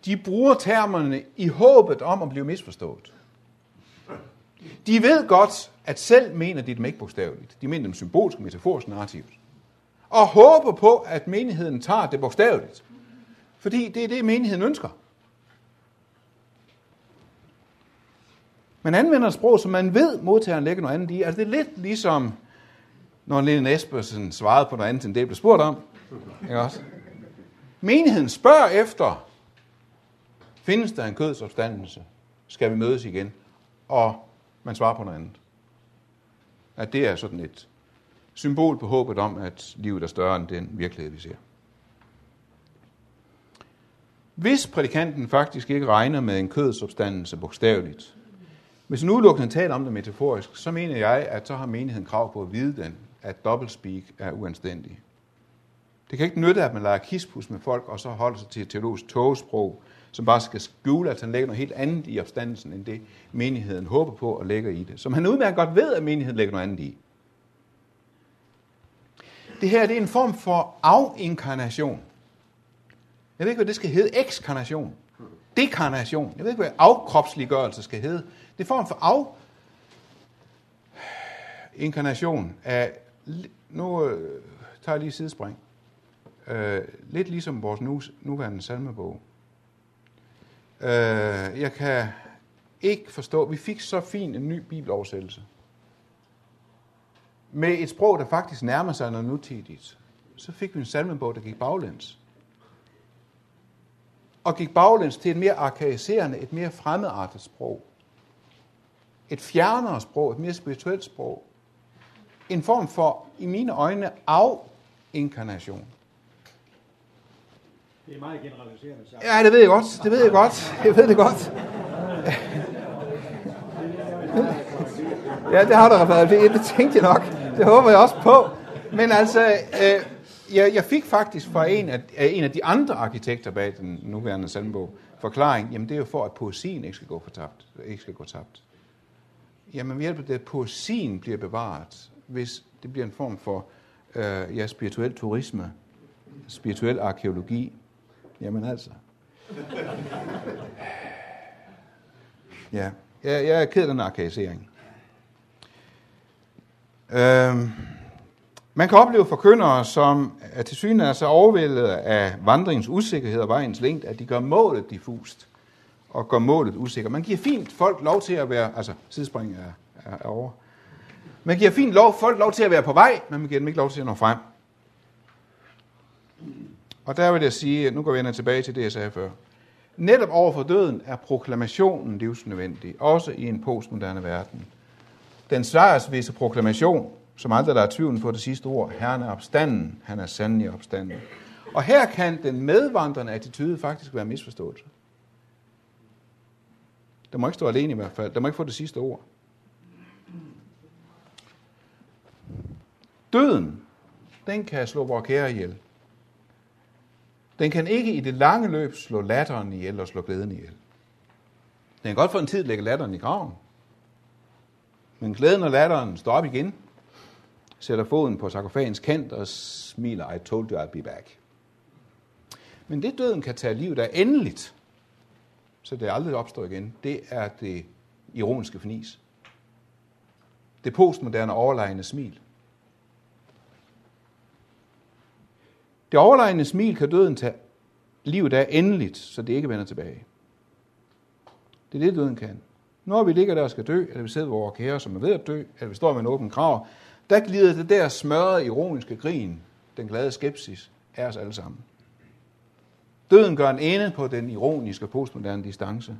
De bruger termerne i håbet om at blive misforstået. De ved godt, at selv mener de dem ikke bogstaveligt. De mener dem symbolsk, metaforisk, narrativt. Og håber på, at menigheden tager det bogstaveligt. Fordi det er det, menigheden ønsker. Man anvender et sprog, som man ved, modtageren lægger noget andet i. Altså det er lidt ligesom, når Lene Espersen svarede på noget andet, end det blev spurgt om. Ikke også? Menigheden spørger efter, findes der en kødsopstandelse? Skal vi mødes igen? Og man svarer på noget andet. At det er sådan et symbol på håbet om, at livet er større end den virkelighed, vi ser. Hvis prædikanten faktisk ikke regner med en kødsopstandelse bogstaveligt, hvis nu udelukkende taler om det metaforisk, så mener jeg, at så har menigheden krav på at vide den, at dobbeltspeak er uanstændig. Det kan ikke nytte, at man lader kispus med folk, og så holder sig til et teologisk togesprog, som bare skal skjule, at han lægger noget helt andet i opstandelsen, end det menigheden håber på og lægger i det. Som han udmærket godt ved, at menigheden lægger noget andet i. Det her det er en form for afinkarnation. Jeg ved ikke, hvad det skal hedde. Ekskarnation. Dekarnation. Jeg ved ikke, hvad afkropsliggørelse skal hedde. Det er form for afinkarnation af... Nu tager jeg lige sidespring. Lidt ligesom vores nuværende salmebog. Jeg kan ikke forstå, vi fik så fin en ny bibeloversættelse. Med et sprog, der faktisk nærmer sig noget nutidigt. Så fik vi en salmebog, der gik baglæns. Og gik baglæns til et mere arkaiserende, et mere fremmedartet sprog. Et fjernere sprog, et mere spirituelt sprog. En form for, i mine øjne, afinkarnation. Det er meget generaliserende sagt. Ja, det ved jeg godt. Jeg ved det godt. Ja, det har der været. Det tænkte jeg nok. Det håber jeg også på. Men altså, jeg fik faktisk fra en af de andre arkitekter bag den nuværende salmebog forklaring, jamen det er jo for, at poesien ikke skal gå fortabt. Jamen ved hjælp af det, at poesien bliver bevaret, hvis det bliver en form for spirituel turisme, spirituel arkeologi. Jamen altså. Ja, jeg er ked af den arkaisering. Man kan opleve forkyndere, som er tilsyneladende så overvældet af vandringens usikkerhed og vejens længde, at de gør målet diffust og gør målet usikker. Man giver fint folk lov til at være... Altså, sidespring er over. Man giver fint folk lov til at være på vej, men man giver dem ikke lov til at nå frem. Og der vil jeg sige, nu går vi tilbage til det, jeg sagde før. Netop overfor døden er proklamationen livsnødvendig, også i en postmoderne verden. Den sejrsvisse proklamation, som aldrig der er tvivl på det sidste ord, Herren er opstanden, han er sandelig opstanden. Og her kan den medvandrende attitude faktisk være misforstået. Den må ikke stå alene i hvert fald, den må ikke få det sidste ord. Døden, den kan slå vores kære ihjel. Den kan ikke i det lange løb slå latteren ihjel og slå glæden ihjel. Den kan godt for en tid lægge latteren i graven. Men glæden og latteren står op igen, sætter foden på sarkofagens kant og smiler, I told you I'd be back. Men det døden kan tage livet af endeligt, så det aldrig opstår igen, det er det ironiske fnis. Det postmoderne overlegne smil. Det overlegne smil kan døden tage livet af endeligt, så det ikke vender tilbage. Det er det, døden kan. Når vi ligger der og skal dø, eller vi sidder ved vores kære, som er ved at dø, eller vi står med en åben grav, der glider det der smørrede ironiske grin, den glade skepsis, af os alle sammen. Døden gør en ende på den ironiske postmoderne distance.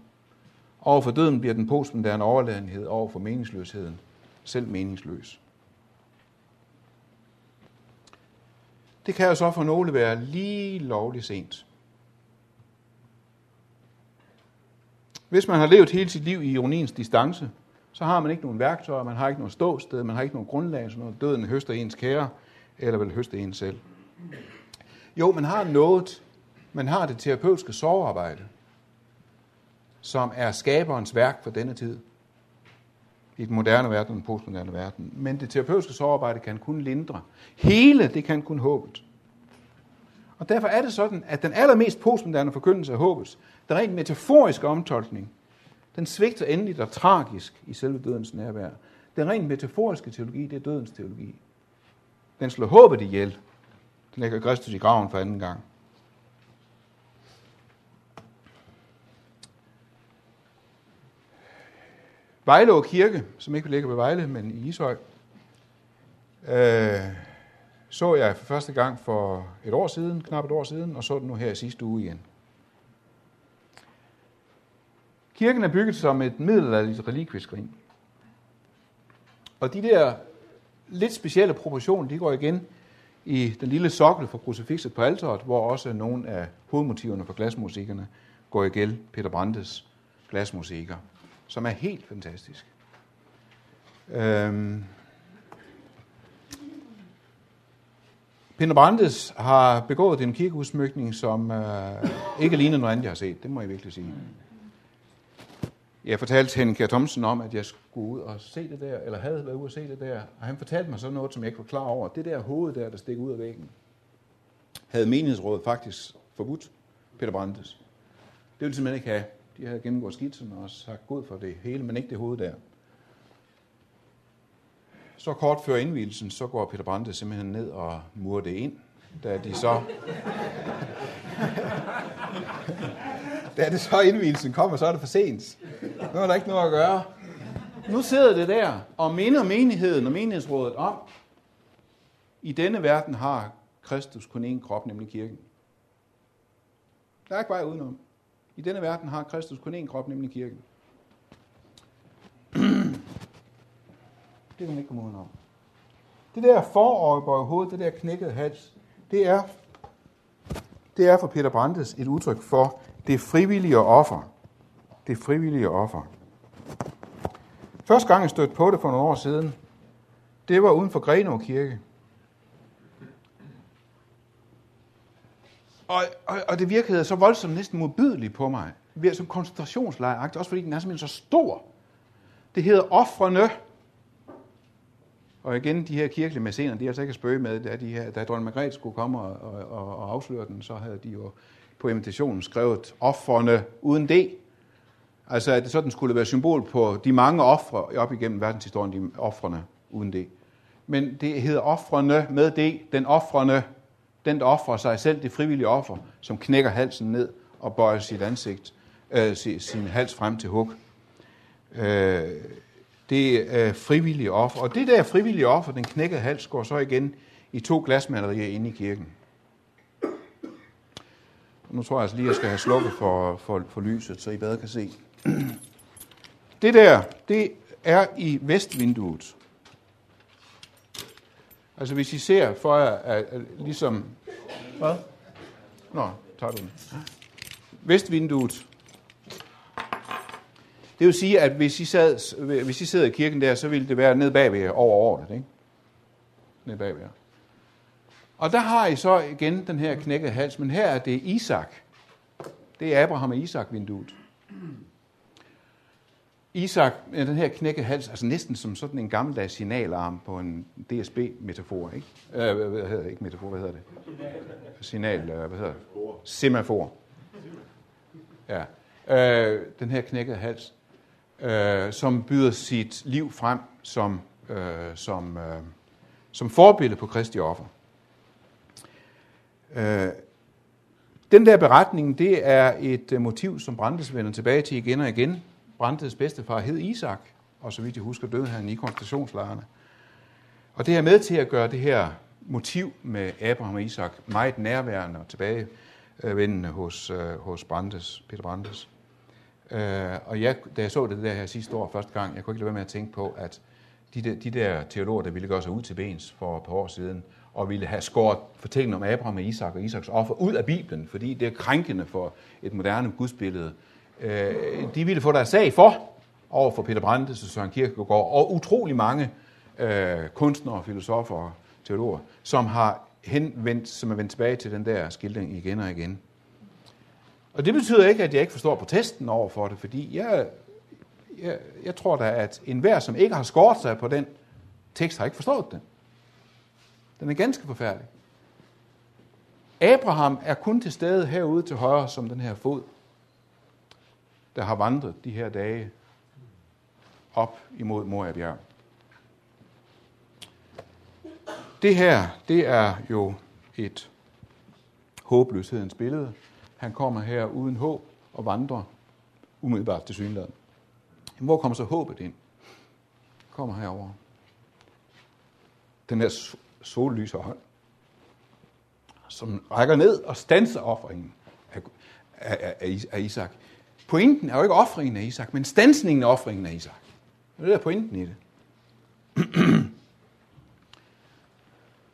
Overfor døden bliver den postmoderne overlegenhed overfor meningsløsheden selv meningsløs. Det kan jo så for nogle være lige lovligt sent. Hvis man har levet hele sit liv i ironiens distance, så har man ikke nogen værktøjer, man har ikke nogen ståsted, man har ikke nogen grundlag, så når døden høster ens kære, eller vil høste en selv. Jo, man har noget, man har det terapeutiske sorgarbejde, som er skaberens værk for denne tid i den moderne verden og den postmoderne verden. Men det terapeutiske sorgarbejde kan kun lindre. Hele, det kan kun håbet. Og derfor er det sådan, at den allermest postmoderne forkyndelse af håbet, den rent metaforiske omtolkning, den svigter endeligt og tragisk i selve dødens nærvær. Den rent metaforiske teologi, det er dødens teologi. Den slår håbet ihjel. Den lægger Kristus i graven for anden gang. Vejle Kirke, som ikke ligger ved Vejle, men i Ishøj, så jeg for første gang for knap et år siden, og så den nu her i sidste uge igen. Kirken er bygget som et middelalderligt relikvieskrin. Og de der lidt specielle proportioner, de går igen i den lille sokkel for krucifixet på alteret, hvor også nogle af hovedmotiverne for glasmusikkerne går igen, Peter Brandes glasmusikker, som er helt fantastisk. Peter Brandes har begået en kirkeudsmykning, som ikke ligner noget andet, jeg har set. Det må jeg virkelig sige. Jeg fortalte Henning Kjær Thomsen om, at jeg skulle ud og se det der, eller havde været ude og se det der, og han fortalte mig sådan noget, som jeg ikke var klar over. Det der hoved der, der stikker ud af væggen, havde menighedsrådet faktisk forbudt Peter Brandes. Det ville simpelthen ikke have. De havde gennemgået skitsen og sagt god for det hele, men ikke det hoved der. Så kort før indvielsen, så går Peter Brandes simpelthen ned og murer det ind, da indvielsen kommer, så er det for sent. Nu er der ikke noget at gøre. Nu sidder det der og minder menigheden og menighedsrådet om, i denne verden har Kristus kun én krop, nemlig kirken. Der er ikke vej udenom. I denne verden har Kristus kun én krop, nemlig kirken. Det kan man ikke komme udenom. Det der forøjebøje hoved, det der knækkede hals, det er for Peter Brandes et udtryk for det frivillige offer. Det frivillige offer. Første gang jeg stødte på det for nogle år siden, det var uden for Grenov Kirke. Og det virkede så voldsomt næsten modbydeligt på mig, som koncentrationslejragtigt, også fordi den er simpelthen så stor. Det hedder ofrene. Og igen, de her kirkelige mæscener, de har altså ikke at spøge med, da Dronning Margrethe skulle komme og afsløre den, så havde de jo på invitationen skrevet ofrene uden det. Altså, at det sådan skulle være symbol på de mange ofre op igennem verdenshistorien, de ofrene uden det. Men det hedder ofrene med det, den ofrene, den der ofrer sig selv, det frivillige offer, som knækker halsen ned og bøjer sit ansigt, sin hals frem til hug. Det er frivillige offer. Og det der frivillige offer, den knækkede hals, går så igen i 2 glasmalerier inde i kirken. Nu tror jeg altså lige, at jeg skal have slukket for lyset, så I bedre kan se. Det der, det er i vestvinduet. Altså hvis I ser for jer, ligesom... Hvad? Nå, tager du den. Vestvinduet. Det vil sige, at hvis I sidder i kirken der, så ville det være ned bagved jer over året, ikke? Ned bagved jer. Og der har I så igen den her knækkede hals, men her er det Isak. Det er Abraham og Isak-vinduet. Isak med den her knækkede hals, altså næsten som sådan en gammeldags signalarm på en DSB-metafor, ikke? Semafor. Ja. Den her knækkede hals, som byder sit liv frem som forbillede på Kristi offer. Den der beretning, det er et motiv, som Brandes vender tilbage til igen og igen. Brandes bedstefar hed Isak, og så vidt jeg husker, døde han i koncentrationslejrene. Og det er med til at gøre det her motiv med Abraham og Isak meget nærværende og tilbagevendende hos Brandes, Peter Brandes. Og da jeg så det der her sidste år første gang, jeg kunne ikke lade være med at tænke på, at de der teologer, der ville gøre sig ud til bens for et par år siden, og ville have skåret fortællingen om Abraham og Isak og Isaks offer ud af Bibelen, fordi det er krænkende for et moderne gudsbillede. De ville få deres sag overfor Peter Brandes og Søren Kierkegaard, og utrolig mange kunstnere, filosofer og teologer, som er vendt tilbage til den der skildring igen og igen. Og det betyder ikke, at jeg ikke forstår protesten over for det, fordi jeg tror da, at enhver, som ikke har skåret sig på den tekst, har ikke forstået den. Den er ganske forfærdelig. Abraham er kun til stede herude til højre som den her fod, der har vandret de her dage op imod Moabjerg. Det her, det er jo et håbløshedens billede. Han kommer her uden håb og vandrer umiddelbart til synligheden. Hvor kommer så håbet ind? Det kommer herover. Den her sollyser hånd, som rækker ned og standser offringen af Isak. Pointen er jo ikke offringen af Isak, men standsningen af offringen af Isak. Det er pointen i det.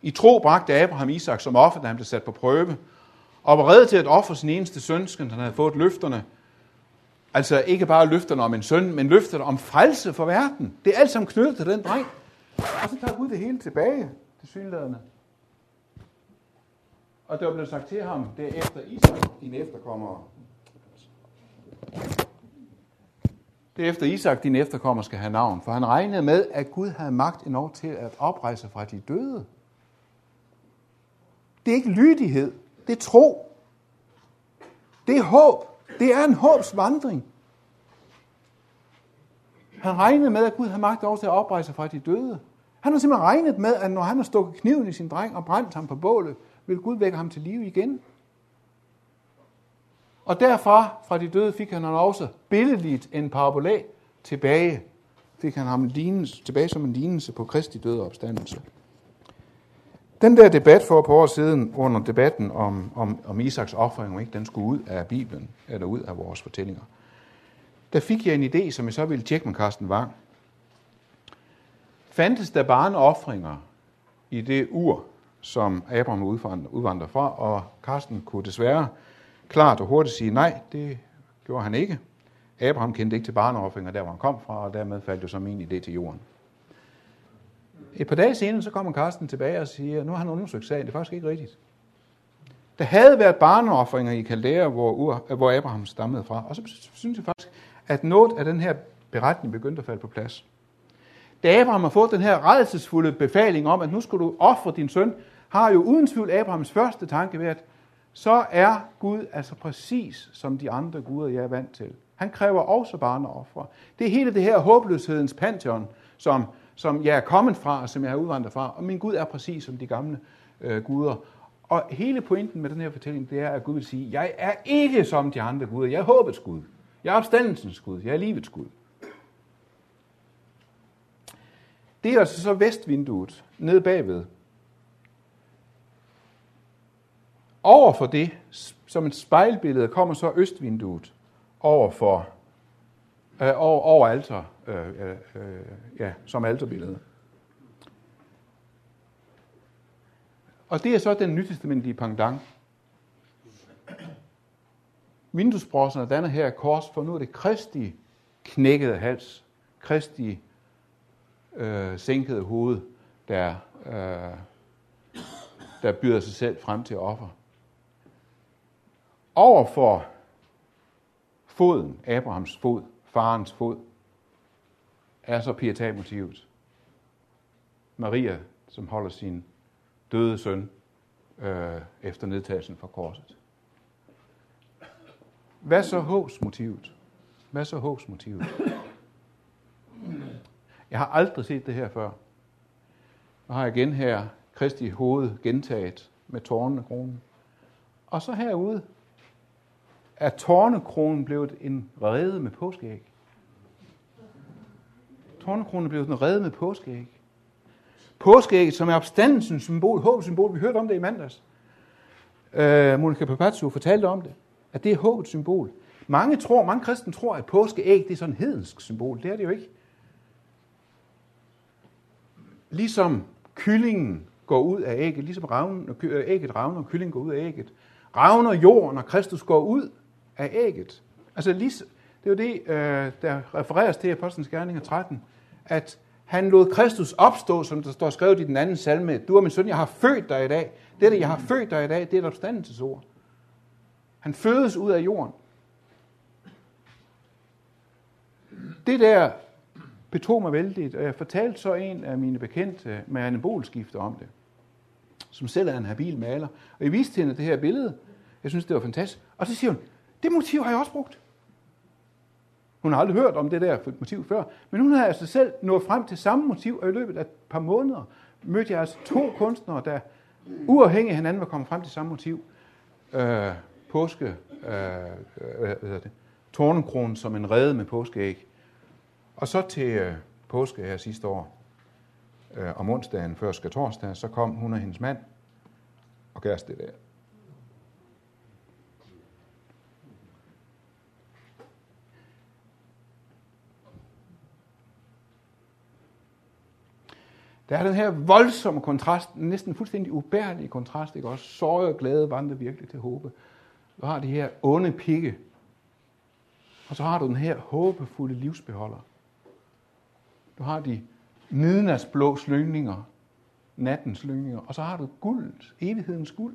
I tro bragte Abraham Isak som offer, da han blev sat på prøve, og var rede til at ofre sin eneste søn, skønt han havde fået løfterne. Altså ikke bare løfterne om en søn, men løfterne om frelse for verden. Det er alt sammen knyttet til den dreng. Og så tager Gud det hele tilbage til synlæderne. Og der blev sagt til ham, det er efter Isak, din efterkommer. Det er efter Isak, din efterkommer skal have navn. For han regnede med, at Gud havde magt endnu til at oprejse fra de døde. Det er ikke lydighed. Det er tro. Det er håb. Det er en håbsvandring. Han regnede med, at Gud havde magt over til at oprejse fra de døde. Han har simpelthen regnet med, at når han har stukket kniven i sin dreng og brændt ham på bålet, vil Gud vække ham til live igen. Og derfra, fra de døde, fik han også billedligt en parabolæ tilbage. Fik han ham tilbage som en lignelse på Kristi døde opstandelse. Den der debat for et par år siden, under debatten om Isaks offring, om ikke den skulle ud af Bibelen, eller ud af vores fortællinger, der fik jeg en idé, som jeg så ville tjekke med Karsten Wang. Fandtes der barneoffringer i det ur, som Abraham udvandrede fra, og Karsten kunne desværre klart og hurtigt sige nej, det gjorde han ikke. Abraham kendte ikke til barneoffringer, der hvor han kom fra, og dermed faldt jo så min idé til jorden. Et par dage senere, så kommer Karsten tilbage og siger, nu har han undersøgt sagen, det er faktisk ikke rigtigt. Der havde været barneoffringer i Kaldære, hvor Abraham stammede fra, og så synes jeg faktisk, at noget af den her beretning begyndte at falde på plads. Da Abraham har fået den her rædselsfulde befaling om, at nu skulle du ofre din søn, har jo uden tvivl Abrahams første tanke været, så er Gud altså præcis som de andre guder, jeg er vant til. Han kræver også barneoffer. Det er hele det her håbløshedens pantheon, som jeg er kommet fra, og som jeg er udvandret fra, og min Gud er præcis som de gamle guder. Og hele pointen med den her fortælling, det er, at Gud vil sige, jeg er ikke som de andre guder, jeg er håbets Gud, jeg er opstandelsens Gud, jeg er livets Gud. Det er altså så vestvinduet, nede bagved. Over for det, som et spejlbillede, kommer så østvinduet over alter, som alterbillede. Og det er så den nytestamentlige pendant. Vinduesbrosserne danner her et kors, for nu er det Kristi knækkede hals, Kristi sænkede hoved, der byder sig selv frem til offer. Overfor foden, Abrahams fod, farens fod, er så pietatmotivet. Maria, som holder sin døde søn efter nedtagelsen fra korset. Hvad så håbsmotivet? Hvad så håbsmotivet? Jeg har aldrig set det her før. Nu har jeg igen her Kristi hoved gentaget med tårnekronen. Og så herude er tårnekronen blevet en rede med påskeæg. Tårnekronen blev en rede med påskeæg. Påskeægget, som er opstandelsens symbol, håbets symbol. Vi hørte om det i mandags. Monika Papazio fortalte om det, at det er håbets symbol. Mange kristne tror, at påskeæg det er sådan et hedensk symbol. Det er det jo ikke. Ligesom kyllingen går ud af ægget, ligesom ægget ravner, og kyllingen går ud af ægget. Ravner jorden, og Kristus går ud af ægget. Altså ligesom, det er jo det, der refereres til i Apostlenes Gerninger 13, at han lod Kristus opstå, som der står skrevet i den anden salme. Du er min søn, jeg har født dig i dag. Det, jeg har født dig i dag, det er et opstandelsesord. Han fødes ud af jorden. Det der betog mig vældigt, og jeg fortalte så en af mine bekendte, Marianne Bolskifter, om det, som selv er en habil maler. Og jeg viste hende det her billede. Jeg synes, det var fantastisk. Og så siger hun, det motiv har jeg også brugt. Hun har aldrig hørt om det der motiv før, men hun havde altså selv nået frem til samme motiv, og i løbet af et par måneder mødte jeg altså to kunstnere, der uafhængig af hinanden var kommet frem til samme motiv. Tornenkronen som en rede med påskeæg. Og så til påske her sidste år, om onsdagen før skærtorsdag, så kom hun og hendes mand og gav os det der. Der er den her voldsomme kontrast, næsten fuldstændig ubærlige kontrast, ikke også? Sorg og glæde vandrer virkelig til håbe. Du har de her onde pigge, og så har du den her håbefulde livsbeholder. Du har de midnatsblå slyngninger, nattens lyngninger, og så har du guldet, evighedens guld.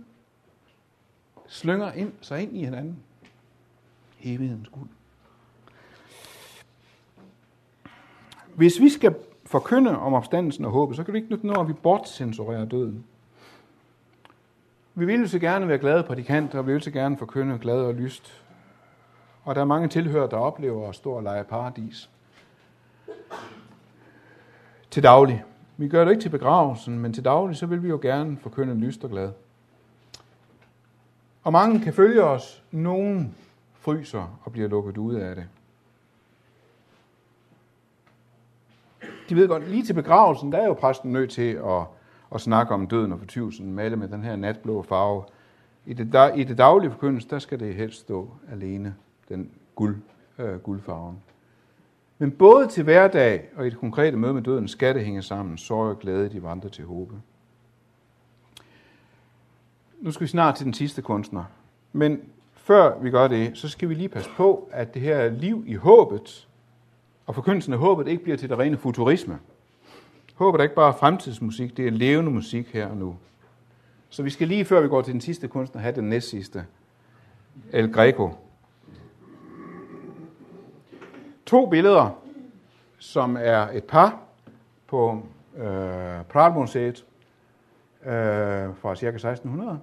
Slynger ind i hinanden. Evighedens guld. Hvis vi skal forkynde om opstandelsen og håbet, så kan vi ikke nytte noget, at vi bortcensurerer døden. Vi vil jo så gerne være glade prædikanter, og vi vil så gerne forkynde glade og lyst. Og der er mange tilhører, der oplever at stå og lege paradis til daglig. Vi gør det ikke til begravelsen, men til daglig, så vil vi jo gerne forkynde lyst og glad. Og mange kan følge os. Nogen fryser og bliver lukket ud af det. De ved godt, lige til begravelsen, der er jo præsten nødt til at snakke om døden og fortvivlsen, male med den her natblå farve. I det daglige forkyndelse, der skal det helst stå alene, den guldfarven. Men både til hverdag og i det konkrete møde med døden, skal det hænge sammen. Sorg og glæde, de vandrer til håbe. Nu skal vi snart til den sidste kunstner. Men før vi gør det, så skal vi lige passe på, at det her liv i håbet, og forkyndelsen af håbet ikke bliver til det rene futurisme. Håbet er ikke bare fremtidsmusik, det er levende musik her og nu. Så vi skal lige før vi går til den sidste kunstner, have den næstsidste. El Greco. To billeder, som er et par på Pral-museet fra ca. 1600.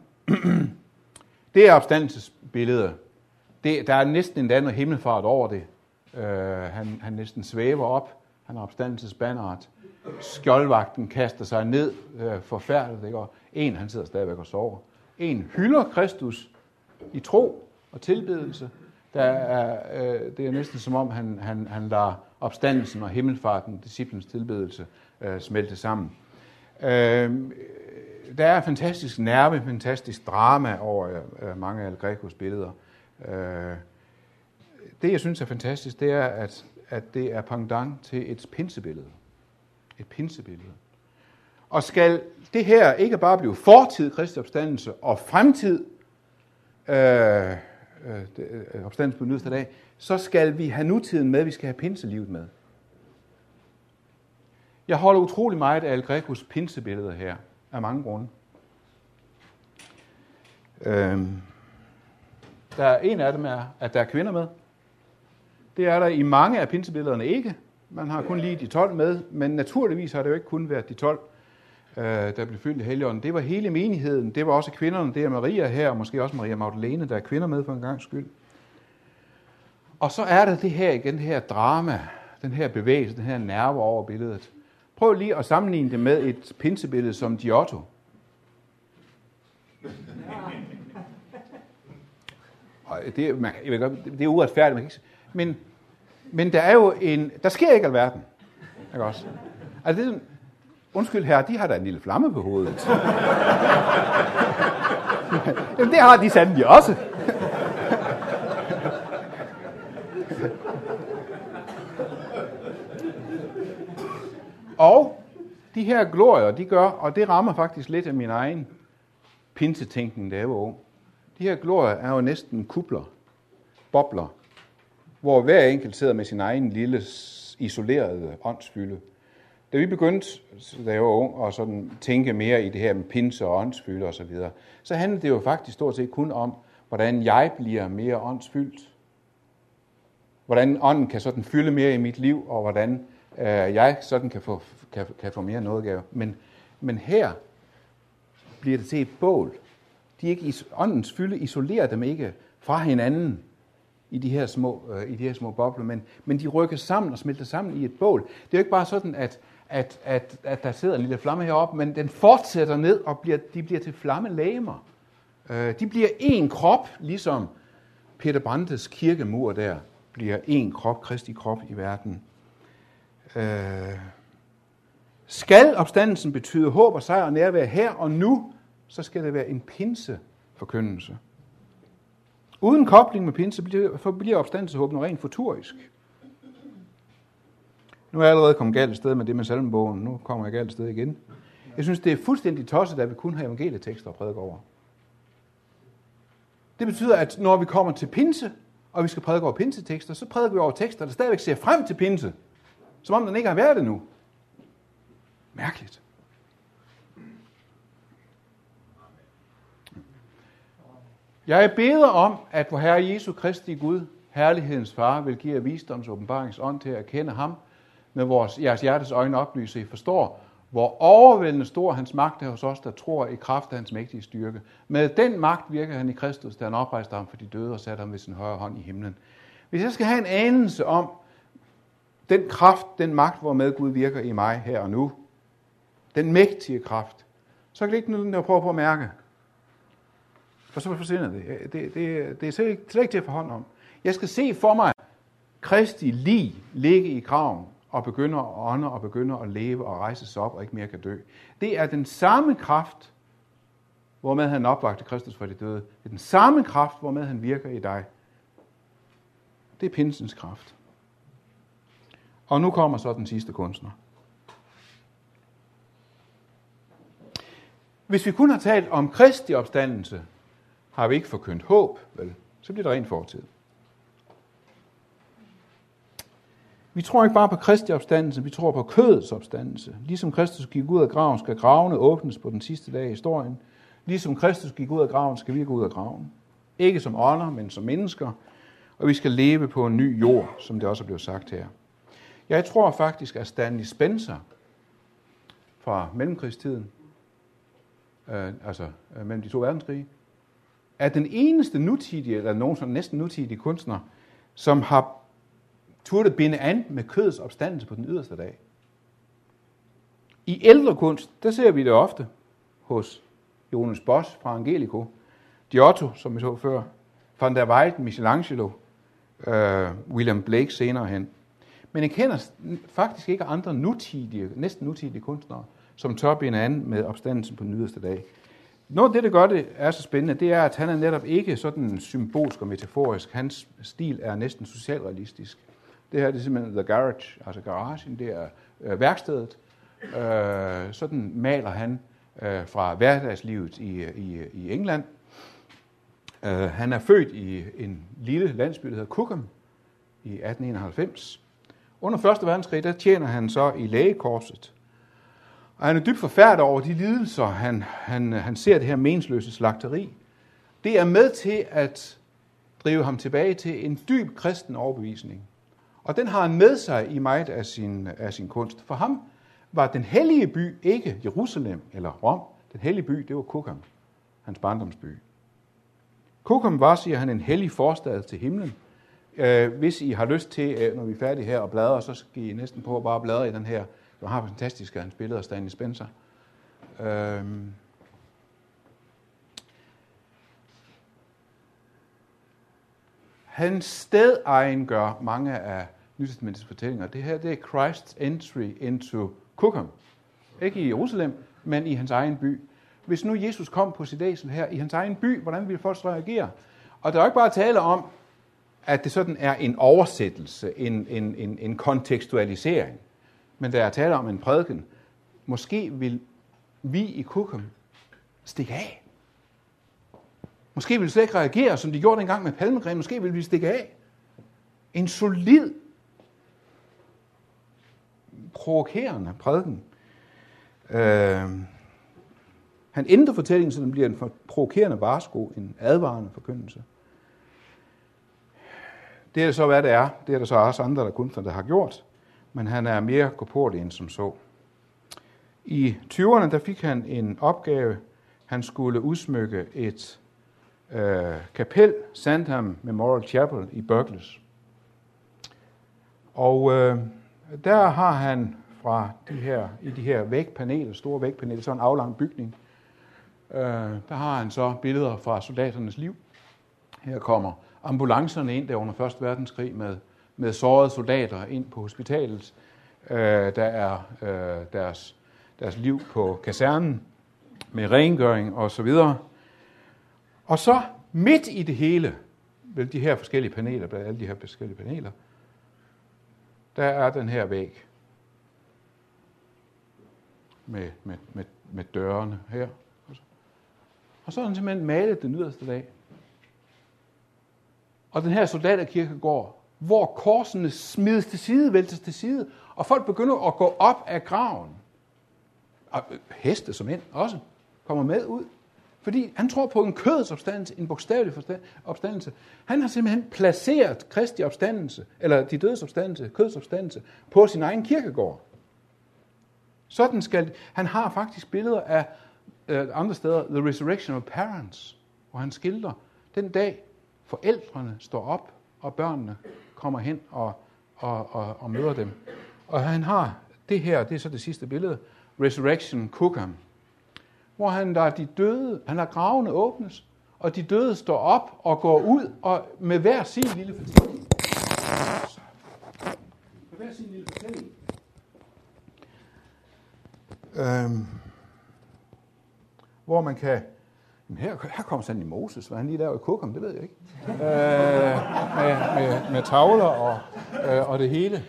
Det er opstandelsesbilleder. Der er næsten en anden himmelfart over det. Han næsten svæver op. Han har opstandelsesbanderet. Skjoldvagten kaster sig ned forfærdeligt. Ikke? Og en, han sidder stadigvæk og sover. En hylder Kristus i tro og tilbedelse. Det er næsten som om, han lader opstandelsen og himmelfarten, disciplens tilbedelse, smelte sammen. Der er fantastisk nerve, fantastisk drama over mange af El Grecos billeder. Det, jeg synes er fantastisk, det er, at det er pendant til et pinsebillede. Et pinsebillede. Og skal det her ikke bare blive fortid, Kristi opstandelse, og fremtid, opstandelsen på den yderste dag, så skal vi have nutiden med, vi skal have pinselivet med. Jeg holder utrolig meget af El Grecos pinsebilleder her, af mange grunde. Der er en af dem, at der er kvinder med. Det er der i mange af pinsebillederne ikke. Man har kun lige de 12 med, men naturligvis har det jo ikke kun været de 12, der blev fyldt i Helligånden. Det var hele menigheden, det var også kvinderne, det er Maria her, og måske også Maria Magdalene, der er kvinder med for en gangs skyld. Og så er der det her igen, det her drama, den her bevægelse, den her nerve over billedet. Prøv lige at sammenligne det med et pinsebillede som Giotto. Og det er uretfærdigt, man kan ikke sige. Men der er jo der sker ikke alverden. Ikke også? Altså det er sådan, undskyld her, de har da en lille flamme på hovedet. Jamen det har de sandelig også. Og de her glorier, de gør, og det rammer faktisk lidt af min egen pinsetænkning, da jeg var ung. De her glorier er jo næsten kupler, bobler, hvor hver enkelt sidder med sin egen lille isolerede åndsfylde. Da vi begyndte, da jeg var ung, at sådan tænke mere i det her med pinse og åndsfylde osv., så handlede det jo faktisk stort set kun om, hvordan jeg bliver mere åndsfyldt, hvordan ånden kan sådan fylde mere i mit liv, og hvordan jeg sådan kan få mere nådegave. Men her bliver det til et bål. De er ikke åndens fylde, isolerer dem ikke fra hinanden i de her små bobler, men de rykker sammen og smelter sammen i et bål. Det er jo ikke bare sådan, at der sidder en lille flamme heroppe, men den fortsætter ned, og de bliver til flammelegemer. De bliver én krop, ligesom Peter Brandes kirkemur der bliver én krop, Kristi krop i verden. Skal opstandelsen betyde håb og sejr og nærvær her og nu, så skal det være en pinseforkyndelse. Uden kobling med pinse bliver opstandelseshåben rent futurisk. Nu er jeg allerede kommet galt sted med det med salmebogen. Nu kommer jeg galt sted igen. Jeg synes, det er fuldstændig tosset, at vi kun har evangelietekster at prædike over. Det betyder, at når vi kommer til pinse, og vi skal prædike over pinsetekster, så prædiker vi over tekster, der stadigvæk ser frem til pinse. Som om den ikke har været det nu. Mærkeligt. Jeg beder om, at vor Herre Jesu Kristi Gud, herlighedens far, vil give jer visdoms åbenbaringsånd til at kende ham, med jeres hjertes øjne oplyse, I forstår, hvor overvældende stor hans magt er hos os, der tror i kraft af hans mægtige styrke. Med den magt virker han i Kristus, da han oprejste ham for de døde og satte ham ved sin højre hånd i himlen. Hvis jeg skal have en anelse om den kraft, den magt, hvormed Gud virker i mig her og nu, den mægtige kraft, så kan det ikke nødvendigt at prøve på at mærke. For så forsvinder det. Det er slet ikke til at få hånd om. Jeg skal se for mig Kristi lig ligge i graven, og begynder at ånde, og begynder at leve, og rejse sig op, og ikke mere kan dø. Det er den samme kraft, hvormed han opvakte Kristus fra de døde. Det er den samme kraft, hvormed han virker i dig. Det er pinsens kraft. Og nu kommer så den sidste kunstner. Hvis vi kun har talt om Kristi opstandelse, har vi ikke forkyndt håb, vel? Så bliver det rent fortid. Vi tror ikke bare på Kristi opstandelse, vi tror på kødets opstandelse. Ligesom Kristus gik ud af graven, skal gravene åbnes på den sidste dag i historien. Ligesom Kristus gik ud af graven, skal vi gå ud af graven. Ikke som ånder, men som mennesker. Og vi skal leve på en ny jord, som det også er blevet sagt her. Jeg tror faktisk, at Stanley Spencer fra mellemkrigstiden, altså mellem de to verdenskrige, er den eneste nutidige, eller nogen som næsten nutidige kunstner, som har turde binde an med kødets opstandelse på den yderste dag. I ældre kunst, der ser vi det ofte hos Jonas Bosch fra Angelico, Giotto, som vi så før, Van der Weyden, Michelangelo, William Blake senere hen. Men jeg kender faktisk ikke andre nutidige, næsten nutidige kunstnere, som tør binde an med opstandelsen på den yderste dag. Noget af det, der gør det, er så spændende, det er, at han er netop ikke sådan symbolsk og metaforisk. Hans stil er næsten socialrealistisk. Det her det er simpelthen the garage, altså garagen, det er værkstedet. Sådan maler han fra hverdagslivet i England. Han er født i en lille landsby, der hedder Cookham i 1891. Under 1. verdenskrig, der tjener han så i lægekorpset. Og han er dybt forfærdet over de lidelser, han ser det her meningsløse slagteri. Det er med til at drive ham tilbage til en dyb kristen overbevisning. Og den har han med sig i meget af sin kunst. For ham var den hellige by ikke Jerusalem eller Rom. Den hellige by, det var Cookham, hans barndomsby. Cookham var, siger han, en hellig forstad til himlen. Hvis I har lyst til, når vi er færdige her og bladrer, så skal I næsten på bare bladre i den her. Det har fantastisk af hans billeder af Stanley Spencer. Hans stedejen gør mange af nytestamentets fortællinger. Det her det er Christ's entry into Cookham. Ikke i Jerusalem, men i hans egen by. Hvis nu Jesus kom på sit æsel her i hans egen by, hvordan ville folk så reagere? Og der er ikke bare tale om, at det sådan er en oversættelse, en kontekstualisering. Men der er tale om en prædiken. Måske vil vi i Cookham stikke af. Måske vil vi slet ikke reagere, som de gjorde dengang med palmegren. Måske vil vi stikke af. En solid, provokerende prædiken. Han ændrer fortællingen, så den bliver en provokerende varsko, en advarende forkyndelse. Det er så, hvad det er. Det er der så også andre kunstnere, der har gjort. Men han er mere korporlig end som så. I 20'erne der fik han en opgave. Han skulle udsmykke et kapel, Sandham Memorial Chapel i Berkeley. Og der har han fra de her vægpaneler, store vægpaneler, så en aflang bygning, der har han så billeder fra soldaternes liv. Her kommer ambulancerne ind der under 1. verdenskrig med sårede soldater ind på hospitalet. Der er deres liv på kasernen med rengøring og så videre. Og så midt i det hele, med de her forskellige paneler, blandt alle de her forskellige paneler, der er den her væg med dørene her. Og så er den simpelthen malet den yderste dag. Og den her soldaterkirkegård, hvor korsene smides til side, væltes til side, og folk begynder at gå op af graven. Og heste som end også kommer med ud. Fordi han tror på en kødets opstandelse, en bogstavelig opstandelse. Han har simpelthen placeret Kristi opstandelse, eller de dødes opstandelse, kødets opstandelse, på sin egen kirkegård. Sådan skal han har faktisk billeder af andre steder, The Resurrection of Parents, hvor han skildrer den dag, forældrene står op, og børnene kommer hen og møder dem. Og han har det her, det er så det sidste billede, Resurrection Cookham, hvor han lader de døde, han lader gravene åbnes, og de døde står op og går ud og med hver sin lille fortælling. Hvor man kan... Her kom Stanley Moses, hvad han lige lavede i Cookham, det ved jeg ikke. Med tavler og det hele.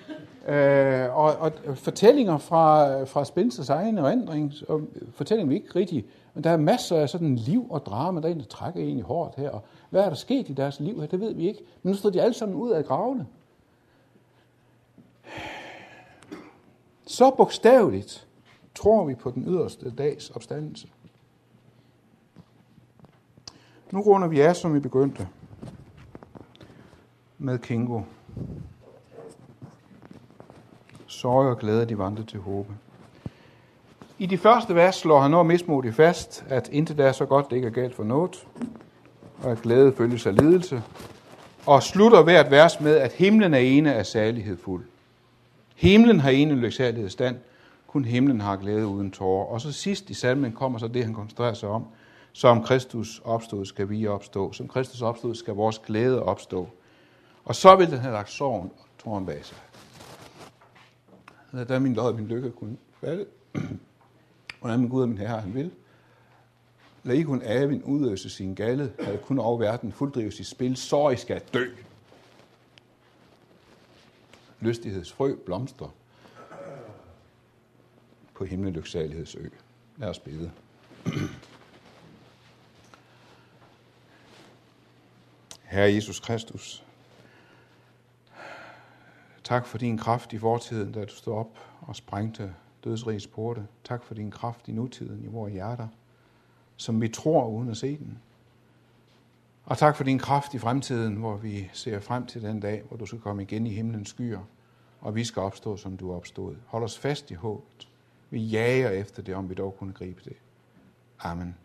Og fortællinger fra Spencers egen erindring, fortællinger vi ikke rigtigt, men der er masser af sådan liv og drama, der trækker en i håret her. Og hvad er der sket i deres liv her, det ved vi ikke. Men nu står de alle sammen ud af gravene. Så bogstaveligt tror vi på den yderste dags opstandelse. Nu runder vi af, som vi begyndte med Kingo. Sorg og glæde, de vandrede til håbe. I de første vers slår han noget mismodigt fast, at intet er så godt, det ikke er galt for noget, og at glæde følges af lidelse, og slutter hvert vers med, at himlen er ene af særlighed fuld. Himlen har ene lyksalighedsstand, kun himlen har glæde uden tårer. Og så sidst i salmen kommer så det, han koncentrerer sig om, som Kristus opstod, skal vi opstå. Som Kristus opstod, skal vores glæde opstå. Og så vil den have lagt sorgen og tåren bag sig. Der er min lod og min lykke kunne falde. Hvordan min Gud og min Herre, han vil. Lad ikke hun af min udøse sin galde, lad kun over verden fulddrives i spil, så I skal dø. Lystighedsfrø blomster på himmelyksalighedsø. Lad os bede. Herre Jesus Kristus, tak for din kraft i fortiden, da du stod op og sprængte dødsrigets porte. Tak for din kraft i nutiden, i vores hjerter, som vi tror uden at se den. Og tak for din kraft i fremtiden, hvor vi ser frem til den dag, hvor du skal komme igen i himlens skyer, og vi skal opstå, som du opstod. Hold os fast i håbet. Vi jager efter det, om vi dog kunne gribe det. Amen.